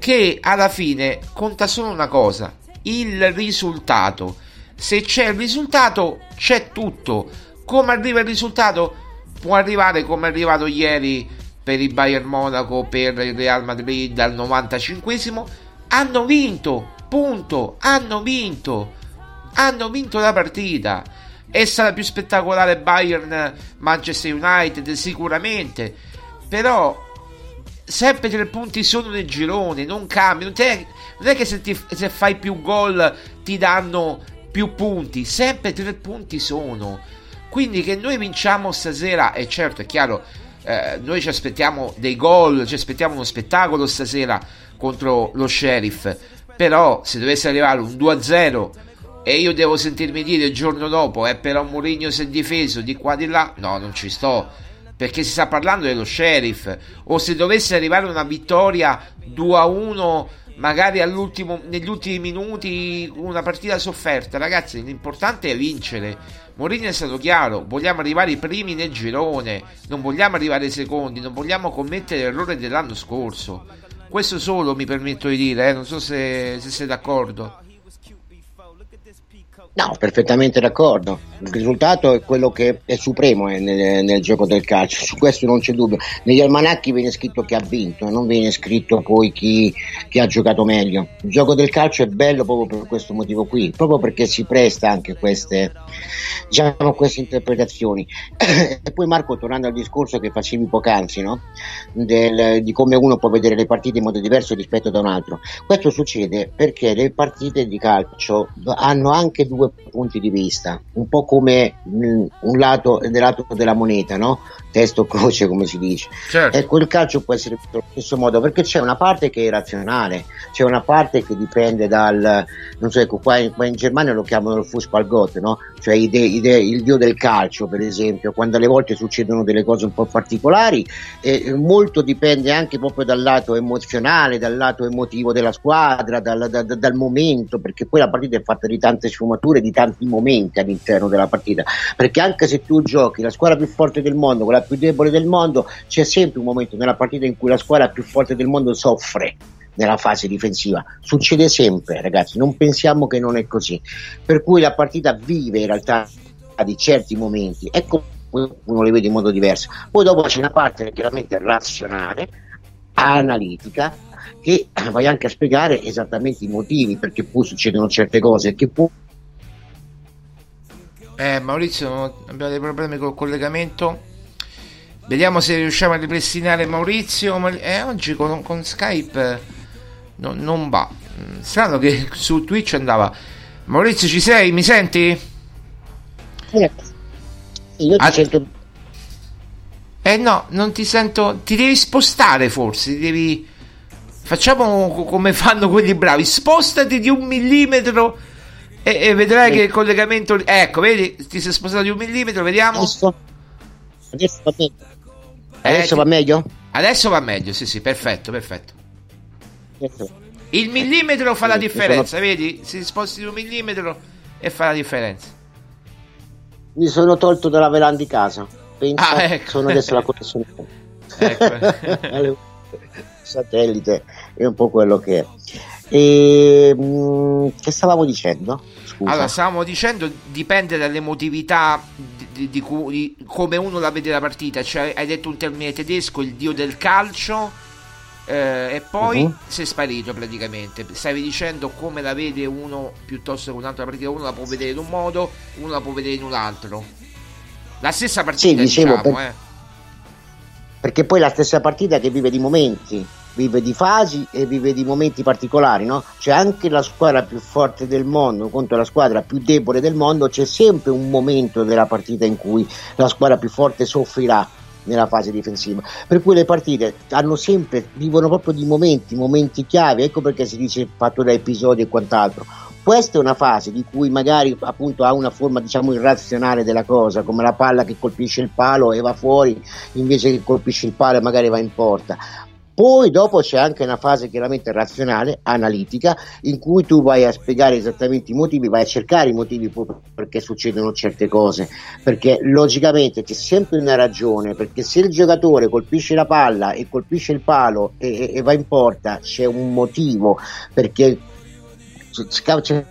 Che alla fine conta solo una cosa, il risultato. Se c'è il risultato c'è tutto. Come arriva il risultato? Può arrivare come è arrivato ieri per il Bayern Monaco, per il Real Madrid al novantacinquesimo, hanno vinto, punto, hanno vinto, hanno vinto la partita. E sarà più spettacolare Bayern Manchester United sicuramente, però sempre tre punti sono nel girone, non cambia, non, te, non è che se, ti, se fai più gol ti danno più punti, sempre tre punti sono. Quindi che noi vinciamo stasera, e certo è chiaro, Eh, noi ci aspettiamo dei gol, ci aspettiamo uno spettacolo stasera contro lo Sheriff, però se dovesse arrivare un due a zero e io devo sentirmi dire il giorno dopo eh, però Mourinho si è difeso di qua di là, no, non ci sto, perché si sta parlando dello Sheriff, o se dovesse arrivare una vittoria due a uno magari all'ultimo, negli ultimi minuti, una partita sofferta, ragazzi, l'importante è vincere. Mourinho è stato chiaro: vogliamo arrivare i primi nel girone, non vogliamo arrivare i secondi, non vogliamo commettere l'errore dell'anno scorso. Questo solo mi permetto di dire, eh? Non so se, se sei d'accordo. No, perfettamente d'accordo. Il risultato è quello che è supremo eh, nel, nel gioco del calcio, su questo non c'è dubbio. Negli almanacchi viene scritto chi ha vinto, non viene scritto poi chi, chi ha giocato meglio. Il gioco del calcio è bello proprio per questo motivo qui, proprio perché si presta anche queste, diciamo, queste interpretazioni. E poi, Marco, tornando al discorso che facevi poc'anzi, no? Del, di come uno può vedere le partite in modo diverso rispetto da un altro, questo succede perché le partite di calcio hanno anche due punti di vista, un po' come mh, un lato dell'altro della moneta, no? Testo croce, come si dice. Certo. Ecco, il calcio può essere allo stesso modo, perché c'è una parte che è razionale, c'è una parte che dipende dal, non so, ecco, qua in, qua in Germania lo chiamano il Fußballgott, no? Cioè i de, i de, il dio del calcio, per esempio, quando alle volte succedono delle cose un po' particolari, eh, molto dipende anche proprio dal lato emozionale, dal lato emotivo della squadra, dal, da, da, dal momento, perché poi la partita è fatta di tante sfumature, di tanti momenti all'interno della partita, perché anche se tu giochi la squadra più forte del mondo, quella più debole del mondo, c'è sempre un momento nella partita in cui la squadra più forte del mondo soffre nella fase difensiva. Succede sempre, ragazzi, non pensiamo che non è così, per cui la partita vive in realtà di certi momenti, ecco, uno li vede in modo diverso. Poi dopo c'è una parte chiaramente razionale, analitica, che vai anche a spiegare esattamente i motivi perché poi succedono certe cose, che può. Eh, Maurizio, abbiamo dei problemi col collegamento. Vediamo se riusciamo a ripristinare Maurizio. Eh, oggi con, con Skype no, non va. Strano che su Twitch andava. Maurizio, ci sei? Mi senti? Sì, io ti Ad... sento. Eh no, non ti sento. Ti devi spostare forse. Ti devi. Facciamo come fanno quelli bravi. Spostati di un millimetro. E, e vedrai sì, che il collegamento, ecco, vedi, ti sei spostato di un millimetro, vediamo. Adesso, adesso va meglio. Adesso eh, va meglio? Adesso va meglio, sì, sì, perfetto, perfetto. Il millimetro fa la differenza, vedi? Si sposti di un millimetro e fa la differenza. Mi sono tolto dalla veranda di casa. Penso, ah, ecco. Sono adesso la connessione. Ecco. Satellite è un po' quello che è. E, che stavamo dicendo? Scusa. Allora, stavamo dicendo dipende dall'emotività di, di, di, cui, di come uno la vede la partita, cioè hai detto un termine tedesco, il dio del calcio, eh, e poi uh-huh. sei sparito praticamente. Stavi dicendo come la vede uno piuttosto che un'altra partita, uno la può vedere in un modo, uno la può vedere in un altro, la stessa partita, sì, diciamo, dicevo, per... eh. perché poi è la stessa partita che vive di momenti, vive di fasi e vive di momenti particolari, no? Cioè anche la squadra più forte del mondo contro la squadra più debole del mondo, c'è sempre un momento della partita in cui la squadra più forte soffrirà nella fase difensiva, per cui le partite hanno sempre, vivono proprio di momenti, momenti chiave, ecco perché si dice fatto da episodi e quant'altro. Questa è una fase di cui magari appunto ha una forma, diciamo, irrazionale della cosa, come la palla che colpisce il palo e va fuori, invece che colpisce il palo e magari va in porta. Poi dopo c'è anche una fase chiaramente razionale, analitica, in cui tu vai a spiegare esattamente i motivi, vai a cercare i motivi perché succedono certe cose, perché logicamente c'è sempre una ragione, perché se il giocatore colpisce la palla e colpisce il palo e, e, e va in porta, c'è un motivo, perché c'è,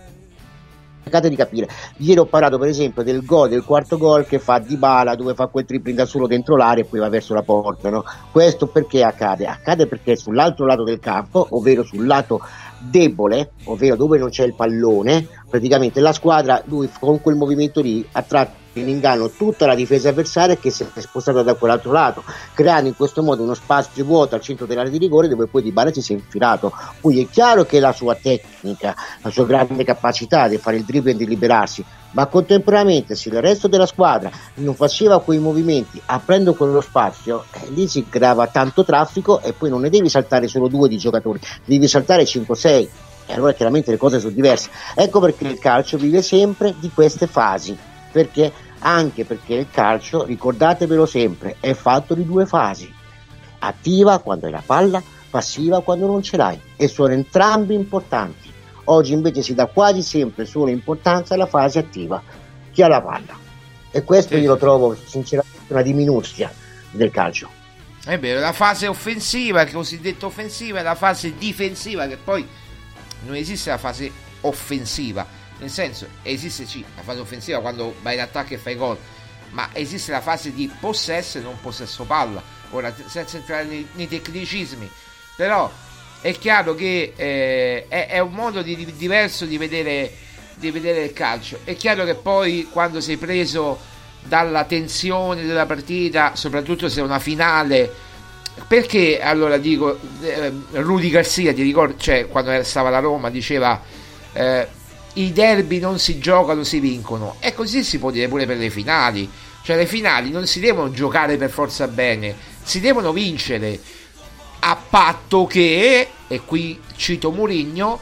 cercate di capire. Ieri ho parlato per esempio del gol, del quarto gol che fa Dybala, dove fa quel tripling da solo dentro l'area e poi va verso la porta, no? Questo perché accade? Accade perché sull'altro lato del campo, ovvero sul lato debole, ovvero dove non c'è il pallone, praticamente la squadra, lui con quel movimento lì ha tratto in inganno tutta la difesa avversaria che si è spostata da quell'altro lato, creando in questo modo uno spazio vuoto al centro dell'area di rigore, dove poi Dybala ci si è infilato. Quindi è chiaro che la sua tecnica, la sua grande capacità di fare il dribbling e di liberarsi, ma contemporaneamente se il resto della squadra non faceva quei movimenti aprendo quello spazio, eh, lì si creava tanto traffico e poi non ne devi saltare solo due di giocatori, devi saltare cinque sei, e allora chiaramente le cose sono diverse. Ecco perché il calcio vive sempre di queste fasi, perché anche perché il calcio, ricordatevelo sempre, è fatto di due fasi: attiva quando hai la palla, passiva quando non ce l'hai, e sono entrambi importanti. Oggi invece si dà quasi sempre solo importanza alla fase attiva, chi ha la palla, e questo sì. Io lo trovo sinceramente una diminuzione del calcio. È vero, la fase offensiva, che cosiddetta offensiva, e la fase difensiva, che poi non esiste la fase offensiva, nel senso esiste sì la fase offensiva quando vai in attacco e fai gol, ma esiste la fase di possesso e non possesso palla. Ora, senza entrare nei, nei tecnicismi, però è chiaro che eh, è, è un modo di, di, diverso di vedere, di vedere il calcio. È chiaro che poi quando sei preso dalla tensione della partita, soprattutto se è una finale, perché allora dico eh, Rudy Garcia, ti ricordo, cioè quando stava alla Roma diceva eh, i derby non si giocano, si vincono, e così si può dire pure per le finali. Cioè le finali non si devono giocare per forza bene, si devono vincere, a patto che, e qui cito Mourinho,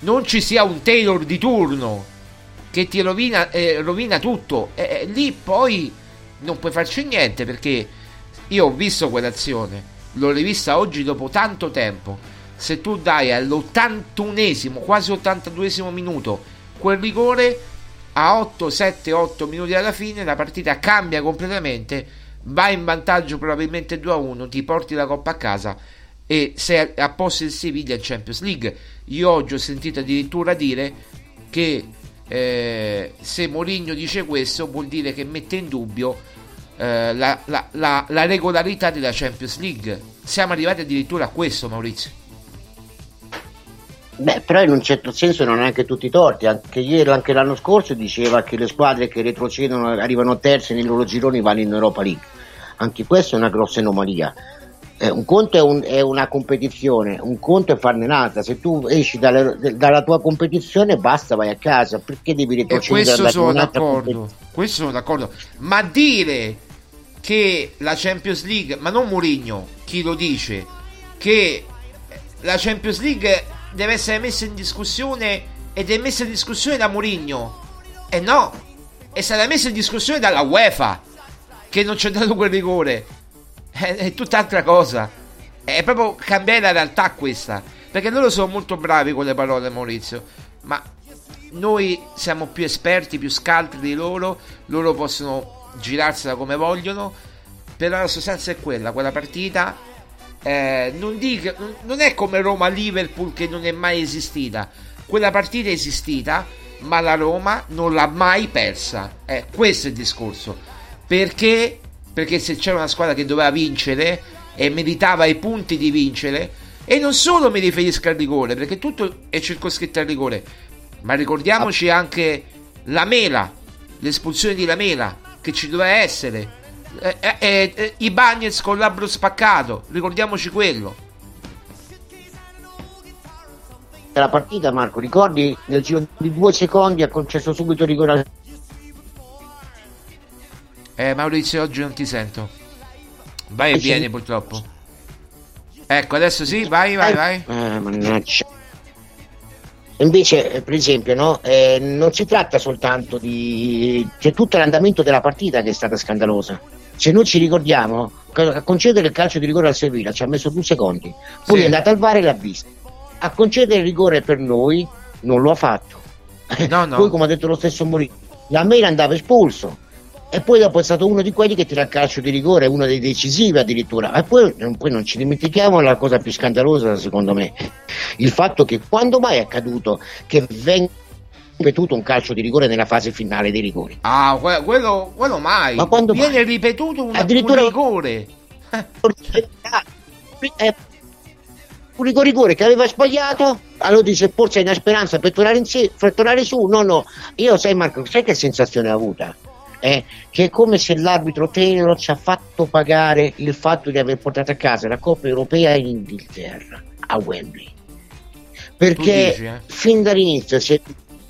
non ci sia un Taylor di turno che ti rovina, eh, rovina tutto, e eh, lì poi non puoi farci niente, perché io ho visto quell'azione, l'ho rivista oggi dopo tanto tempo. Se tu dai all'ottantunesimo, quasi ottantaduesimo minuto quel rigore, a otto sette otto minuti alla fine la partita cambia completamente, va in vantaggio probabilmente due a uno, ti porti la coppa a casa e sei a posto del Sevilla in Champions League. Io oggi ho sentito addirittura dire che eh, se Mourinho dice questo vuol dire che mette in dubbio eh, la, la, la, la regolarità della Champions League. Siamo arrivati addirittura a questo, Maurizio. Beh, però in un certo senso non ha anche tutti i torti. Anche ieri, anche l'anno scorso diceva che le squadre che retrocedono, arrivano terze nei loro gironi, vanno in Europa League. Anche questa è una grossa anomalia. Eh, un conto è, un, è una competizione, un conto è farne un'altra. Se tu esci dalla, dalla tua competizione, basta, vai a casa, perché devi retrocedere alla un'altra competizione? Questo sono d'accordo, ma dire che la Champions League, ma non Mourinho, chi lo dice, che la Champions League deve essere messa in discussione, ed è messa in discussione da Mourinho, e eh no, è stata messa in discussione dalla UEFA, che non ci ha dato quel rigore, è, è tutt'altra cosa, è proprio cambiare la realtà questa, perché loro sono molto bravi con le parole, Maurizio, ma noi siamo più esperti, più scaltri di loro, loro possono girarsela come vogliono, però la sostanza è quella, quella partita Eh, non, dico, non è come Roma-Liverpool che non è mai esistita. Quella partita è esistita, ma la Roma non l'ha mai persa. Eh, questo è il discorso. Perché? Perché se c'era una squadra che doveva vincere e meritava i punti di vincere, e non solo mi riferisco al rigore, perché tutto è circoscritto al rigore, ma ricordiamoci anche la Mela, l'espulsione di la Mela che ci doveva essere. Eh, eh, eh, I Bagnets con labbro spaccato, ricordiamoci quello. La partita, Marco, ricordi, nel giro di due secondi ha concesso subito rigore. Eh, Maurizio, oggi non ti sento. Vai e vieni, purtroppo. Ecco, adesso sì, vai, vai, vai. Eh, mannaggia. Invece, per esempio, no, eh, non si tratta soltanto di... c'è tutto l'andamento della partita che è stata scandalosa. Se noi ci ricordiamo, a concedere il calcio di rigore al Sevilla ci ha messo due secondi, poi sì. È andata al V A R e l'ha vista. A concedere il rigore per noi non lo ha fatto, no, no. Poi, come ha detto lo stesso Mourinho, la Mela andava espulso, e poi dopo è stato uno di quelli che tira il calcio di rigore, uno dei decisivi addirittura. E poi, poi non ci dimentichiamo la cosa più scandalosa, secondo me, il fatto che quando mai è accaduto che venga ripetuto un calcio di rigore nella fase finale dei rigori? Ah, quello, quello mai. Ma quando viene mai ripetuto un, addirittura un rigore? Un rigore che aveva sbagliato, allora dice forse è una speranza per tornare, in se- per tornare su. No, no, io sai Marco, sai che sensazione ha avuta? Eh, che è come se l'arbitro Taylor ci ha fatto pagare il fatto di aver portato a casa la Coppa Europea in Inghilterra, a Wembley. Perché dici, eh? Fin dall'inizio c'è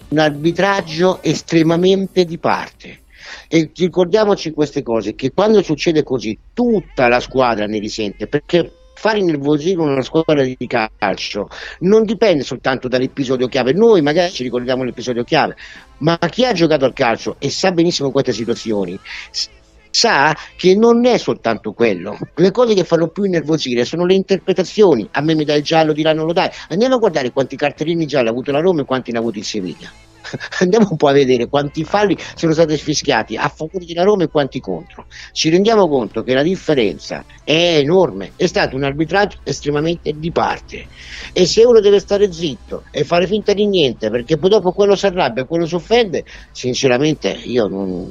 un arbitraggio estremamente di parte, e ricordiamoci queste cose, che quando succede così tutta la squadra ne risente, perché fare innervosire una squadra di calcio non dipende soltanto dall'episodio chiave. Noi magari ci ricordiamo l'episodio chiave, ma chi ha giocato al calcio e sa benissimo queste situazioni sa che non è soltanto quello. Le cose che fanno più innervosire sono le interpretazioni. A me mi dai il giallo, di là non lo dai. Andiamo a guardare quanti cartellini gialli ha avuto la Roma e quanti ne ha avuti il Sevilla. Andiamo un po' a vedere quanti falli sono stati fischiati a favore della Roma e quanti contro. Ci rendiamo conto che la differenza è enorme. È stato un arbitraggio estremamente di parte, e se uno deve stare zitto e fare finta di niente perché poi dopo quello si arrabbia e quello si offende, sinceramente io non,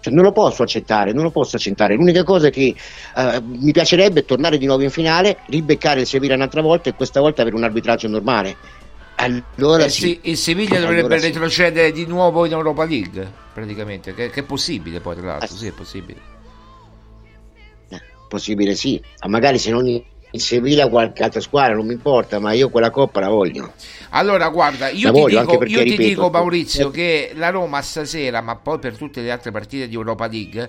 cioè, non lo posso accettare, non lo posso accettare. L'unica cosa che eh, mi piacerebbe è tornare di nuovo in finale, ribeccare il Sevilla un'altra volta, e questa volta per un arbitraggio normale. Allora eh sì, sì. Il Seviglia allora dovrebbe sì. retrocedere di nuovo in Europa League, praticamente, che, che è possibile poi tra l'altro, ah, sì, è possibile. Possibile sì, ah, magari se non il Sevilla qualche altra squadra, non mi importa, ma io quella coppa la voglio. Allora guarda, io, ti, voglio, dico, perché, io ripeto, ti dico Maurizio eh. che la Roma stasera, ma poi per tutte le altre partite di Europa League,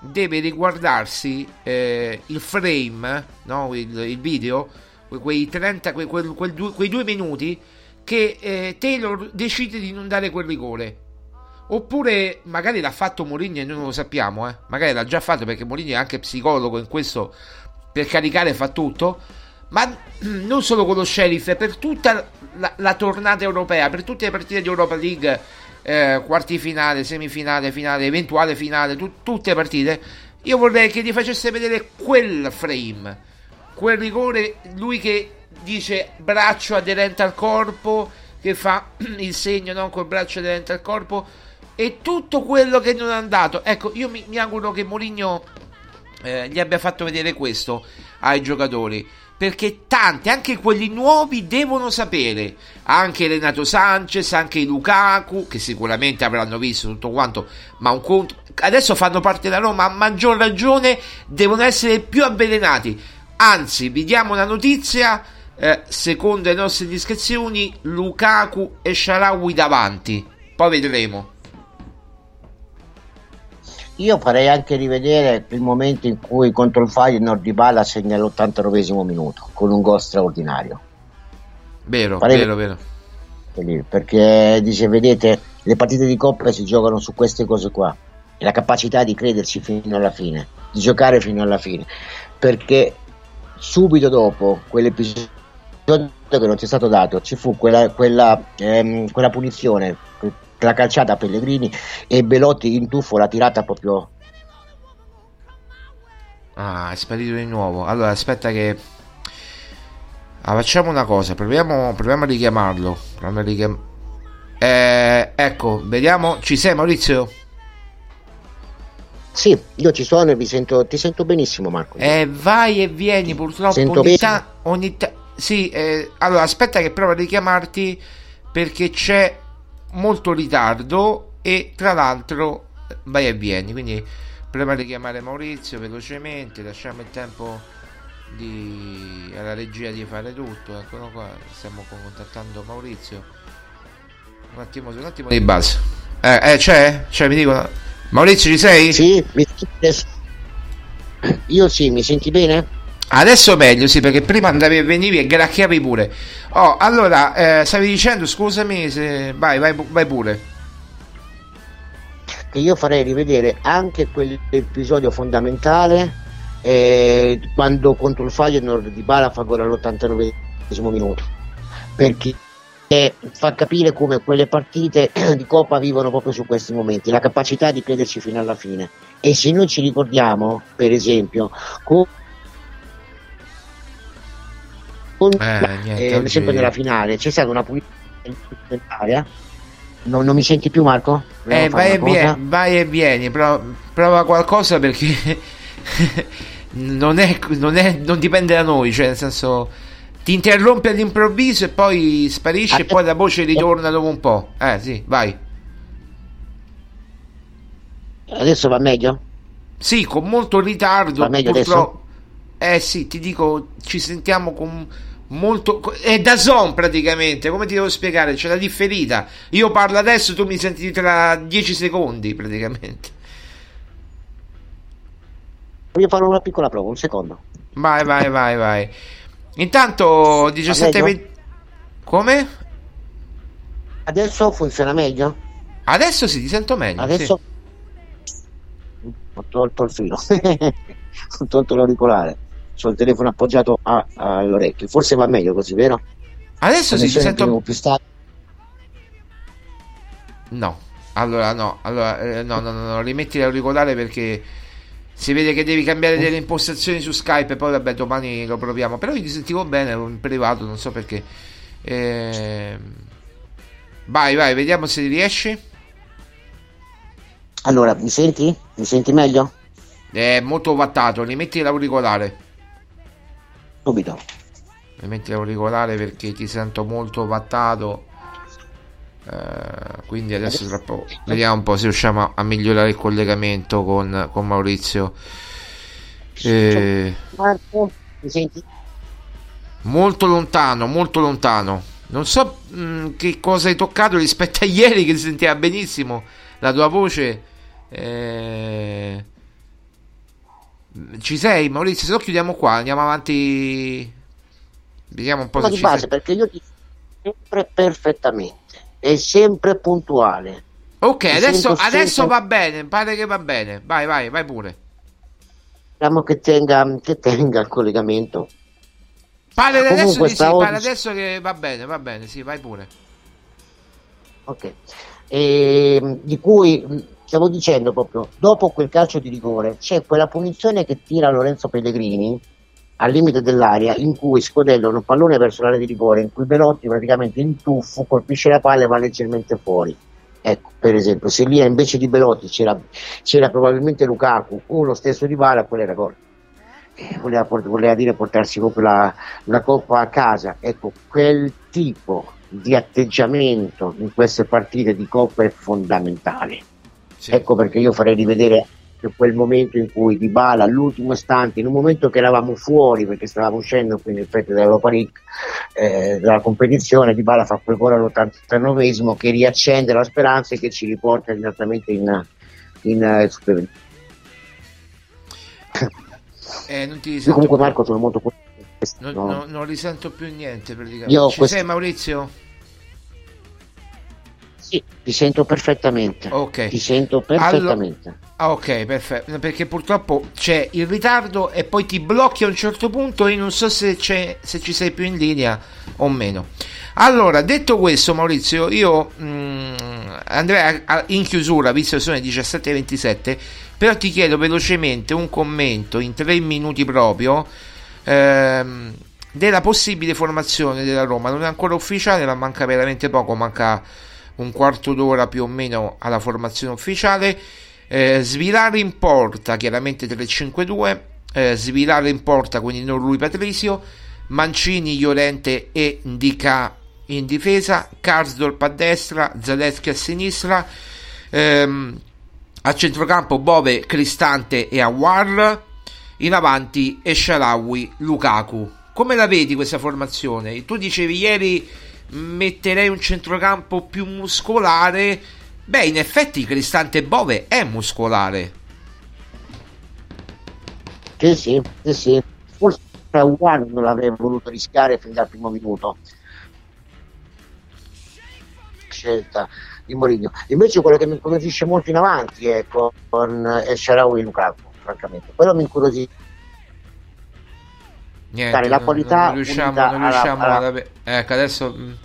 deve riguardarsi eh, il frame, no? il, il video, quei, trenta, quei, quel, quel due, quei due minuti che eh, Taylor decide di non dare quel rigore, oppure magari l'ha fatto Mourinho e noi non lo sappiamo, eh? Magari l'ha già fatto, perché Mourinho è anche psicologo in questo, per caricare fa tutto, ma non solo con lo Sheriff, per tutta la, la tornata europea, per tutte le partite di Europa League, eh, quarti finale, semifinale, finale, eventuale finale, tu, tutte le partite. Io vorrei che gli facesse vedere quel frame, quel rigore, lui che dice braccio aderente al corpo, che fa il segno, non col braccio aderente al corpo, e tutto quello che non è andato. Ecco, io mi, mi auguro che Mourinho eh, gli abbia fatto vedere questo ai giocatori, perché tanti, anche quelli nuovi, devono sapere, anche Renato Sanches, anche Lukaku, che sicuramente avranno visto tutto quanto, ma un conto, adesso fanno parte della Roma, a maggior ragione devono essere più avvelenati. Anzi, vi diamo una notizia, eh, secondo le nostre indiscrezioni, Lukaku e El Shaarawy davanti, poi vedremo. Io farei anche rivedere il momento in cui contro il Feyenoord Dybala segna all'ottantanovesimo minuto con un gol straordinario. Vero, farei vero, vero. Lì, perché dice, vedete, le partite di Coppa si giocano su queste cose qua, e la capacità di crederci fino alla fine, di giocare fino alla fine, perché subito dopo quell'episodio che non ci è stato dato, ci fu quella, quella, ehm, quella punizione, la calciata a Pellegrini, e Belotti in tuffo la tirata proprio. Ah, è sparito di nuovo. Allora aspetta che ah, facciamo una cosa, proviamo, proviamo a richiamarlo, proviamo a richiam... eh, ecco, vediamo. Ci sei, Maurizio? Sì, io ci sono e vi sento, ti sento benissimo, Marco. Eh, vai e vieni, purtroppo ogni, ta- ogni ta- sì, eh, allora aspetta che provo a richiamarti, perché c'è molto ritardo e tra l'altro vai e vieni, quindi provo a richiamare Maurizio velocemente, lasciamo il tempo di... alla regia di fare tutto. Eccolo qua, stiamo contattando Maurizio. Un attimo, un attimo di base. Eh, eh c'è? C'è, mi dicono. Maurizio, ci sei? Sì, mi... io sì, mi senti bene? Adesso meglio, sì, perché prima andavi e venivi e gracchiavi pure. Oh, allora, eh, stavi dicendo, scusami, se... vai, vai, vai pure. Che io farei rivedere anche quell'episodio fondamentale eh, quando contro il Feyenoord Dybala fa gol all'ottantanovesimo minuto, perché e fa capire come quelle partite di Coppa vivono proprio su questi momenti, la capacità di crederci fino alla fine. E se noi ci ricordiamo, per esempio, con, con eh, niente, eh, oggi... sempre nella finale c'è stata una punizione. Non, non mi senti più, Marco? Eh, vai, e bien, vai e vieni, prova, prova qualcosa, perché non, è, non, è, non dipende da noi, cioè nel senso, ti interrompe all'improvviso e poi sparisce e poi la voce ritorna dopo un po'. Eh sì, vai. Adesso va meglio? Sì, con molto ritardo. Va meglio purtroppo... adesso? Eh sì, ti dico, ci sentiamo con molto... è da zone praticamente, come ti devo spiegare? C'è la differita. Io parlo adesso, tu mi senti tra dieci secondi praticamente. Voglio fare una piccola prova, un secondo. Vai, vai, vai, vai. Intanto diciassette venti. Come? Adesso funziona meglio? Adesso sì, ti sento meglio. Adesso sì. Ho tolto il filo. Ho tolto l'auricolare. Ho il telefono appoggiato a, a, all'orecchio. Forse va meglio così, vero? Adesso, adesso sì, ti sento più stabile. No. Allora no, allora eh, no, no, no, no, rimetti l'auricolare perché si vede che devi cambiare delle impostazioni su Skype. E poi vabbè, domani lo proviamo. Però io ti sentivo bene in privato, non so perché. Eh... Vai, vai, vediamo se riesci. Allora, mi senti? Mi senti meglio? È molto ovattato, rimetti l'auricolare. Subito. Rimetti l'auricolare perché ti sento molto ovattato. Uh, quindi adesso tra poco vediamo un po' se riusciamo a, a migliorare il collegamento con, con Maurizio. Eh, Marco, mi senti? Molto lontano, molto lontano. Non so mh, che cosa hai toccato rispetto a ieri che si sentiva benissimo la tua voce. Eh, ci sei, Maurizio? Se no chiudiamo qua, andiamo avanti. Vediamo un po' se ci sei. Perché io ti sento sempre perfettamente. È sempre puntuale. Ok, adesso, adesso va bene. Pare che va bene. Vai, vai, vai pure. Speriamo che tenga, che tenga il collegamento. Pare adesso, di sì, pare adesso che va bene, va bene. Sì, vai pure. Ok, e, di cui stavo dicendo proprio dopo quel calcio di rigore c'è quella punizione che tira Lorenzo Pellegrini al limite dell'area, in cui scodellano un pallone verso l'area di rigore, in cui Belotti praticamente in tuffo colpisce la palla e va leggermente fuori. Ecco, per esempio, se lì invece di Belotti c'era, c'era probabilmente Lukaku o lo stesso Dybala, quello era gol. Eh, voleva, port- voleva dire portarsi proprio la, la coppa a casa. Ecco, quel tipo di atteggiamento in queste partite di coppa è fondamentale. Sì. Ecco perché io farei rivedere quel momento in cui Dybala all'ultimo istante, in un momento che eravamo fuori perché stavamo uscendo quindi in effetti dall'Europa League, eh, dalla competizione, Dybala fa quel gol all'ottantanovesimo che riaccende la speranza e che ci riporta esattamente in, in uh, eh, non ti io comunque più. Marco sono molto non, no. non, non risento più niente praticamente. Io ci quest... sei Maurizio? Sì, ti sento perfettamente. Ok. Ti sento perfettamente. Allo... Ok, perfetto. Perché purtroppo c'è il ritardo e poi ti blocchi a un certo punto e non so se, c'è, se ci sei più in linea o meno. Allora, detto questo, Maurizio, io mh, andrei a, a, in chiusura, visto che sono le diciassette e ventisette, però ti chiedo velocemente un commento in tre minuti proprio ehm, della possibile formazione della Roma. Non è ancora ufficiale, ma manca veramente poco, manca un quarto d'ora più o meno alla formazione ufficiale. eh, Svilare in porta, chiaramente tre cinque due, eh, Svilare in porta, quindi non lui Patrizio, Mancini, Llorente e Ndicka in difesa, Karsdorp a destra, Zalewski a sinistra, ehm, a centrocampo Bove, Cristante e Aouar, in avanti El Shaarawy, Lukaku. Come la vedi questa formazione? Tu dicevi ieri metterei un centrocampo più muscolare. Beh, in effetti Cristante Bove è muscolare. Sì, sì, sì, sì. Forse Aouar non l'avrei voluto rischiare fin dal primo minuto. Scelta di Mourinho. Invece quello che mi incuriosisce molto in avanti è con El Shaarawy e Lukaku, francamente. Quello mi incuriosisce. Niente, la qualità non riusciamo, non riusciamo alla, alla... Ad... Ecco, adesso mh,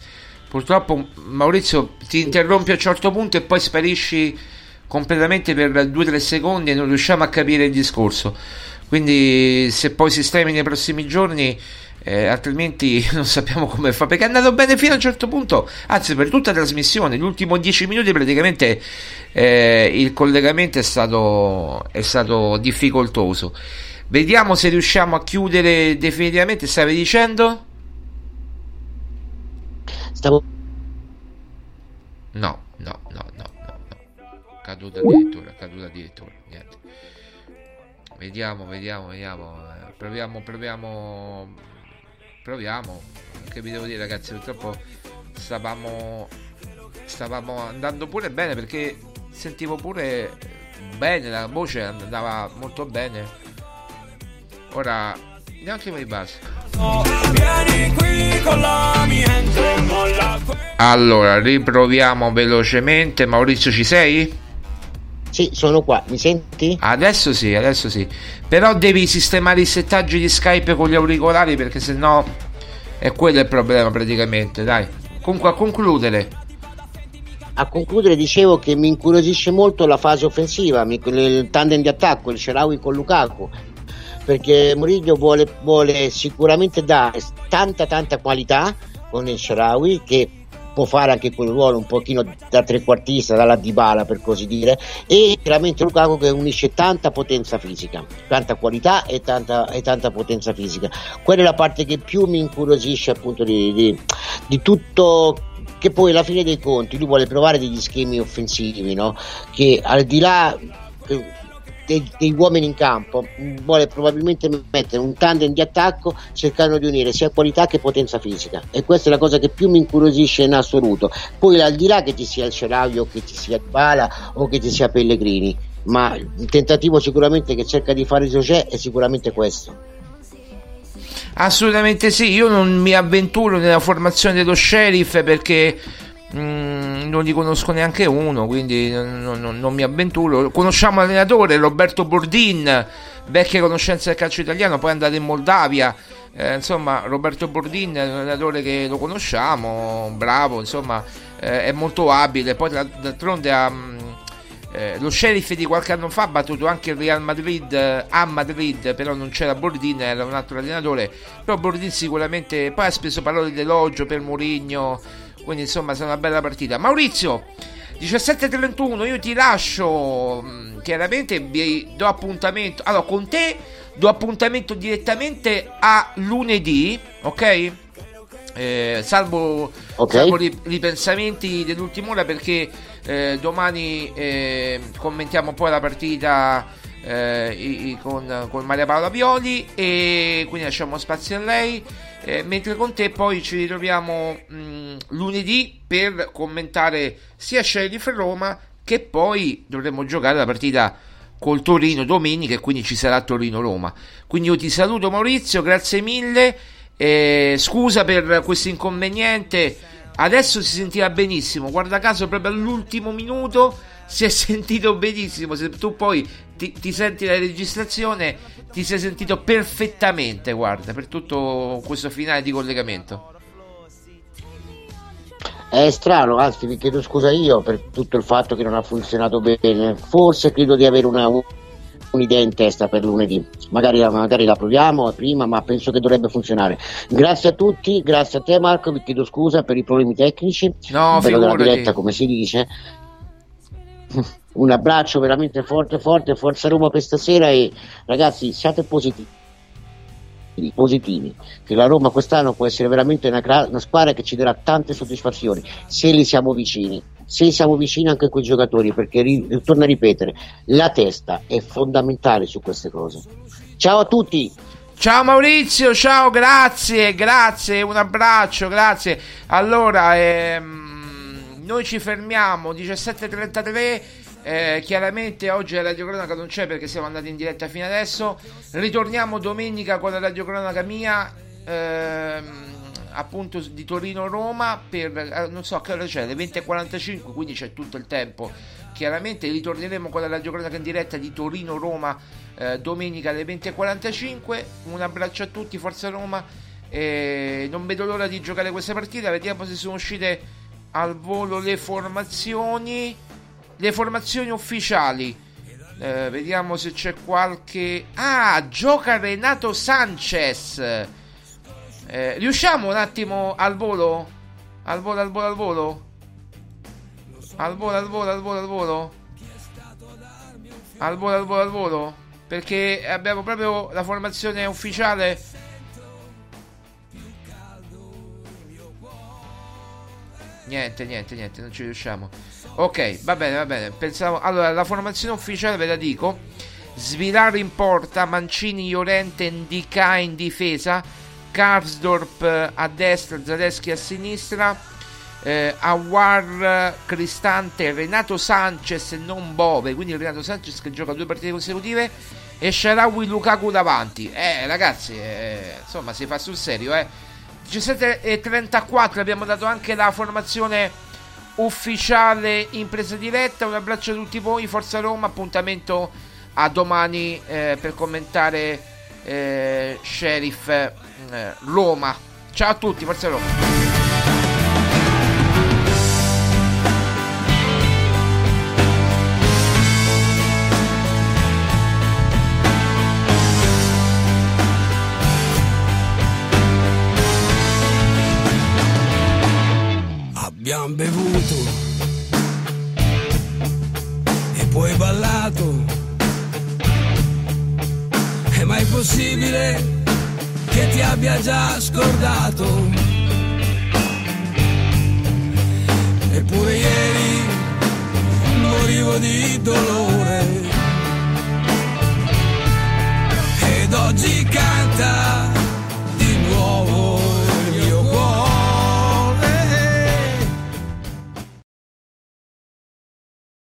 purtroppo Maurizio ti interrompi a un certo punto e poi sparisci completamente per due tre secondi e non riusciamo a capire il discorso, quindi se poi sistemi nei prossimi giorni, eh, altrimenti non sappiamo come fa, perché è andato bene fino a un certo punto, anzi per tutta la trasmissione, l'ultimo dieci minuti praticamente eh, il collegamento è stato, è stato difficoltoso. Vediamo se riusciamo a chiudere definitivamente. Stavi dicendo? Stavo... No, no, no, no, no, no. Caduta addirittura, caduta addirittura. Niente. Vediamo, vediamo, vediamo. Proviamo, proviamo. Proviamo. Che vi devo dire, ragazzi? Purtroppo stavamo, stavamo andando pure bene perché sentivo pure bene, la voce andava molto bene. Ora gli altri me li basta. Allora riproviamo velocemente. Maurizio, ci sei? Sì, sono qua, mi senti? Adesso sì, adesso sì. Però devi sistemare i settaggi di Skype con gli auricolari, perché sennò è quello il problema praticamente, dai. Comunque a concludere A concludere dicevo che mi incuriosisce molto la fase offensiva, mi, il tandem di attacco, il Shaarawy con Lukaku, perché Mourinho vuole, vuole sicuramente dare tanta tanta qualità con il Shaarawy, che può fare anche quel ruolo un pochino da trequartista, dalla Dybala per così dire, e chiaramente Lukaku che unisce tanta potenza fisica, tanta qualità e tanta, e tanta potenza fisica. Quella è la parte che più mi incuriosisce, appunto, di, di, di tutto, che poi alla fine dei conti lui vuole provare degli schemi offensivi, no? Che al di là dei, degli uomini in campo vuole probabilmente mettere un tandem di attacco cercando di unire sia qualità che potenza fisica, e questa è la cosa che più mi incuriosisce in assoluto. Poi al di là che ci sia il Shaarawy o che ci sia Dybala o che ci sia Pellegrini, ma il tentativo sicuramente che cerca di fare José è sicuramente questo. Assolutamente sì, io non mi avventuro nella formazione dello Sheriff perché mh, non li conosco neanche uno, quindi non, non, non mi avventuro. Conosciamo l'allenatore Roberto Bordin, vecchia conoscenza del calcio italiano, poi è andato in Moldavia, eh, insomma Roberto Bordin è un allenatore che lo conosciamo, bravo, insomma eh, è molto abile. Poi d'altronde ha, eh, lo Sheriff di qualche anno fa ha battuto anche il Real Madrid eh, a Madrid, però non c'era Bordin, era un altro allenatore, però Bordin sicuramente poi ha speso parole d'elogio per Mourinho, quindi insomma sarà una bella partita. Maurizio, diciassette e trentuno io ti lascio, mh, chiaramente vi do appuntamento, allora con te do appuntamento direttamente a lunedì, ok? Eh, salvo, okay. salvo ripensamenti dell'ultima ora, perché eh, domani eh, commentiamo poi la partita eh, i, i, con, con Maria Paola Violi, e quindi lasciamo spazio a lei, eh, mentre con te poi ci ritroviamo mh, lunedì per commentare sia Sheriff Roma che poi dovremo giocare la partita col Torino domenica, e quindi ci sarà Torino-Roma. Quindi io ti saluto Maurizio, grazie mille. Eh, scusa per questo inconveniente, adesso si sentiva benissimo, guarda caso proprio all'ultimo minuto si è sentito benissimo, se tu poi ti, ti senti la registrazione ti sei sentito perfettamente, guarda, per tutto questo finale di collegamento. È strano, anzi vi chiedo scusa io per tutto il fatto che non ha funzionato bene, forse credo di avere una un'idea in testa per lunedì, magari, magari la proviamo prima, ma penso che dovrebbe funzionare. Grazie a tutti, grazie a te Marco, vi chiedo scusa per i problemi tecnici, no, bello della diretta come si dice. Un abbraccio veramente forte forte, forza Roma per stasera, e ragazzi siate positivi positivi che la Roma quest'anno può essere veramente una, una squadra che ci darà tante soddisfazioni se li siamo vicini. Se siamo vicini anche a quei giocatori, perché torno a ripetere, la testa è fondamentale su queste cose. Ciao a tutti. Ciao Maurizio, ciao, grazie, grazie, un abbraccio, grazie. Allora, ehm, noi ci fermiamo diciassette e trentatré. Eh, chiaramente oggi la radiocronaca non c'è perché siamo andati in diretta fino adesso. Ritorniamo domenica con la radiocronaca mia. Ehm, appunto di Torino-Roma per non so che ora c'è, le venti e quarantacinque, quindi c'è tutto il tempo. Chiaramente ritorneremo con la radiocronaca in diretta di Torino-Roma eh, domenica alle venti e quarantacinque. Un abbraccio a tutti, forza Roma, eh, non vedo l'ora di giocare questa partita. Vediamo se sono uscite al volo le formazioni le formazioni ufficiali, eh, vediamo se c'è qualche... ah, gioca Renato Sanches. Eh, riusciamo un attimo al volo? Al volo, al volo, al volo? Al volo, al volo, al volo, al volo? Al volo, al volo, al volo? Perché abbiamo proprio la formazione ufficiale. Niente, niente, niente, non ci riusciamo. Ok, va bene, va bene. Pensavo... Allora, la formazione ufficiale ve la dico. Svilare in porta, Mancini, Llorente, Ndicka in difesa, Karsdorp a destra, Zalewski a sinistra, eh, Awar, Cristante, Renato Sanches, non Bove, quindi Renato Sanches che gioca due partite consecutive, e Shaarawy, Lukaku davanti. Eh ragazzi, eh, insomma si fa sul serio, eh. diciassette e trentaquattro abbiamo dato anche la formazione ufficiale in presa diretta. Un abbraccio a tutti voi, forza Roma, appuntamento a domani eh, per commentare eh, Sheriff eh, Roma. Ciao a tutti, forza Roma. Abbiamo bevuto e poi ballato, è mai possibile che ti abbia già scordato? Eppure ieri morivo di dolore